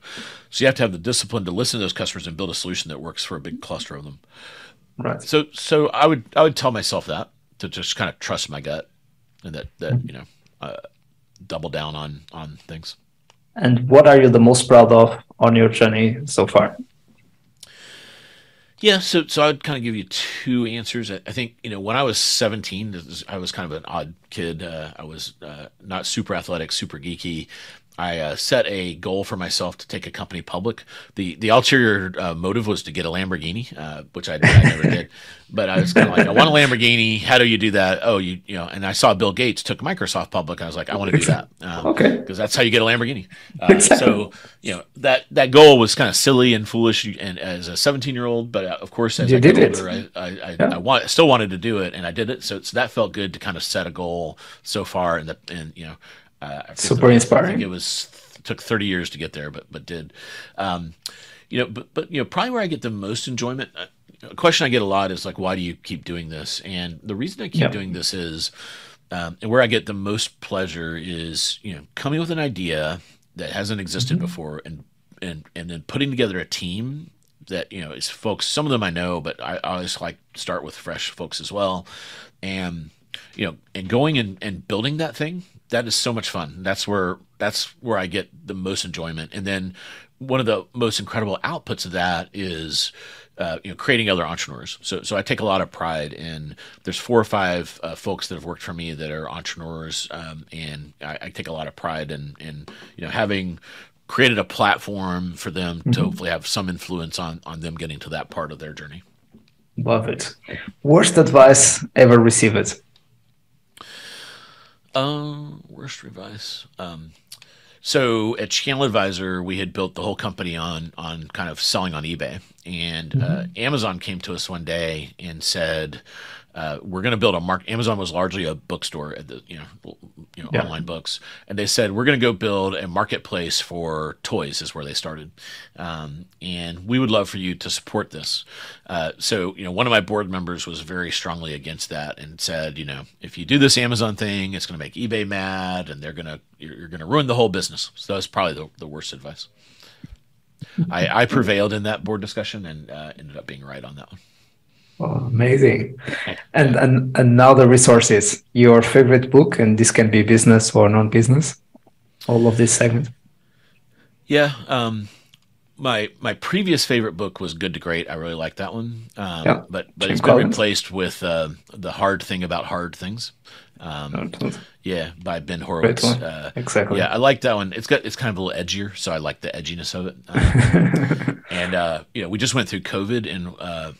you have to have the discipline to listen to those customers and build a solution that works for a big cluster of them. Right. So I would tell myself that, to just kind of trust my gut, and that double down on things. And what are you the most proud of on your journey so far? Yeah, so I'd kind of give you two answers. I think, when I was 17, I was kind of an odd kid. I was not super athletic, super geeky. I set a goal for myself to take a company public. The ulterior motive was to get a Lamborghini, which I never did. But I was kind of like, I want a Lamborghini. How do you do that? Oh, and I saw Bill Gates took Microsoft public. I was like, I want to do that. Okay. Because that's how you get a Lamborghini. That goal was kind of silly and foolish, and as a 17-year-old, but of course, as I got older, I still wanted to do it, and I did it. So that felt good to kind of set a goal so far, and super inspiring. I think it took 30 years to get there, but did. Probably where I get the most enjoyment. A question I get a lot is like, why do you keep doing this? And the reason I keep doing this is, and where I get the most pleasure is, coming with an idea that hasn't existed before, and then putting together a team that is folks. Some of them I know, but I always like start with fresh folks as well, and going and building that thing. That is so much fun. That's where I get the most enjoyment. And then one of the most incredible outputs of that is creating other entrepreneurs. So I take a lot of pride in. There's 4 or 5 folks that have worked for me that are entrepreneurs, and I take a lot of pride in having created a platform for them to hopefully have some influence on them getting to that part of their journey. Love it. Worst advice ever received? Worst advice. So at ChannelAdvisor, we had built the whole company on kind of selling on eBay, and Amazon came to us one day and said, "We're going to build a market." Amazon was largely a bookstore, at the online books, and they said, "We're going to go build a marketplace for toys." Is where they started, and we would love for you to support this. So one of my board members was very strongly against that and said, if you do this Amazon thing, it's going to make eBay mad, and you're going to ruin the whole business. So that's probably the worst advice. I prevailed in that board discussion and ended up being right on that one. Oh, amazing. And now the resources, your favorite book, and this can be business or non-business, all of this segment. Yeah. My previous favorite book was Good to Great. I really liked that one. But it's been replaced with The Hard Thing About Hard Things. By Ben Horowitz. Exactly. Yeah, I like that one. It's kind of a little edgier, so I like the edginess of it. We just went through COVID, and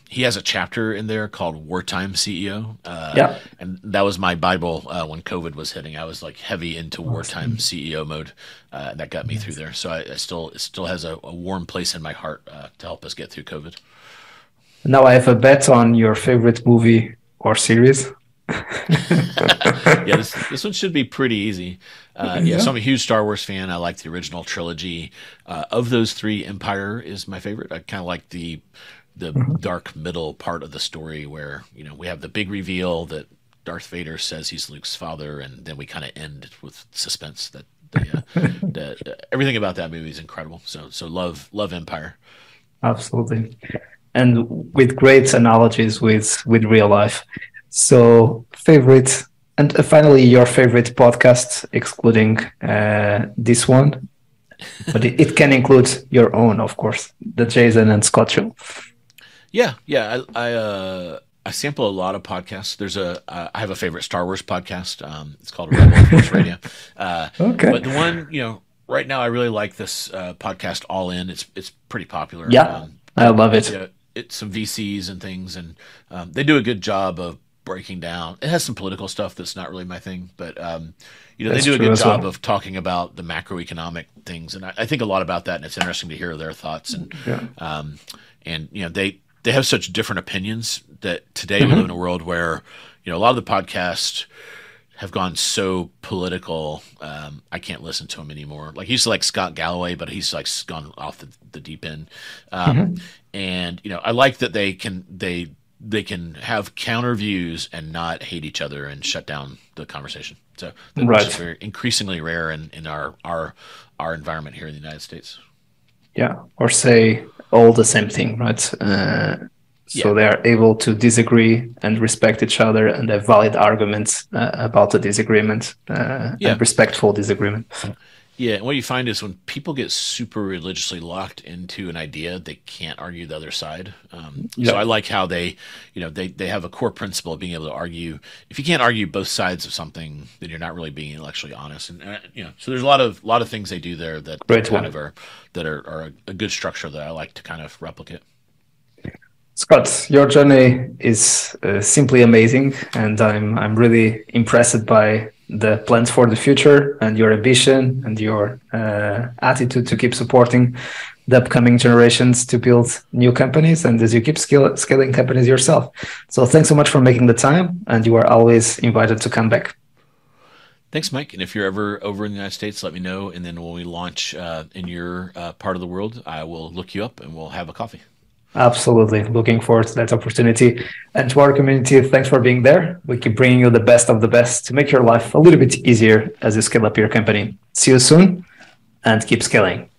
he has a chapter in there called Wartime CEO. And that was my Bible when COVID was hitting. I was like heavy into wartime CEO mode, and that got me through there. So it still has a warm place in my heart to help us get through COVID. Now I have a bet on your favorite movie or series. Yeah, this one should be pretty easy. Yeah, so I'm a huge Star Wars fan. I like the original trilogy. Of those three, Empire is my favorite. I kind of like the dark middle part of the story where, you know, we have the big reveal that Darth Vader says he's Luke's father, and then we kind of end with suspense. That everything about that movie is incredible. So love Empire. Absolutely, and with great analogies with real life. So favorite, and finally your favorite podcast, excluding this one, but it can include your own, of course, the Jason and Scott Show. Yeah, I sample a lot of podcasts. I have a favorite Star Wars podcast. It's called Rebel Force Radio. Okay, but the one right now I really like this podcast, All In. It's pretty popular. Yeah, I love it. Yeah, it's some VCs and things, and they do a good job of breaking down. It has some political stuff that's not really my thing, but they do a good job of talking about the macroeconomic things, and I think a lot about that, and it's interesting to hear their thoughts. And they have such different opinions that today we live in a world where a lot of the podcasts have gone so political. I can't listen to him anymore. Like, he used to like Scott Galloway, but he's like gone off the deep end. And I like that they can have counter views and not hate each other and shut down the conversation. So that's very increasingly rare in our environment here in the United States. Yeah, or say all the same thing, right? So they are able to disagree and respect each other and have valid arguments about the disagreement, and respectful disagreement. Yeah, and what you find is when people get super religiously locked into an idea, they can't argue the other side. So I like how they have a core principle of being able to argue. If you can't argue both sides of something, then you're not really being intellectually honest. And so there's a lot of things they do there that are a good structure that I like to kind of replicate. Scott, your journey is simply amazing, and I'm really impressed by the plans for the future and your ambition and your attitude to keep supporting the upcoming generations to build new companies, and as you keep scaling companies yourself. So thanks so much for making the time, and you are always invited to come back. Thanks, Mike. And if you're ever over in the United States, let me know. And then when we launch in your part of the world, I will look you up and we'll have a coffee. Absolutely. Looking forward to that opportunity. And to our community, thanks for being there. We keep bringing you the best of the best to make your life a little bit easier as you scale up your company. See you soon, and keep scaling.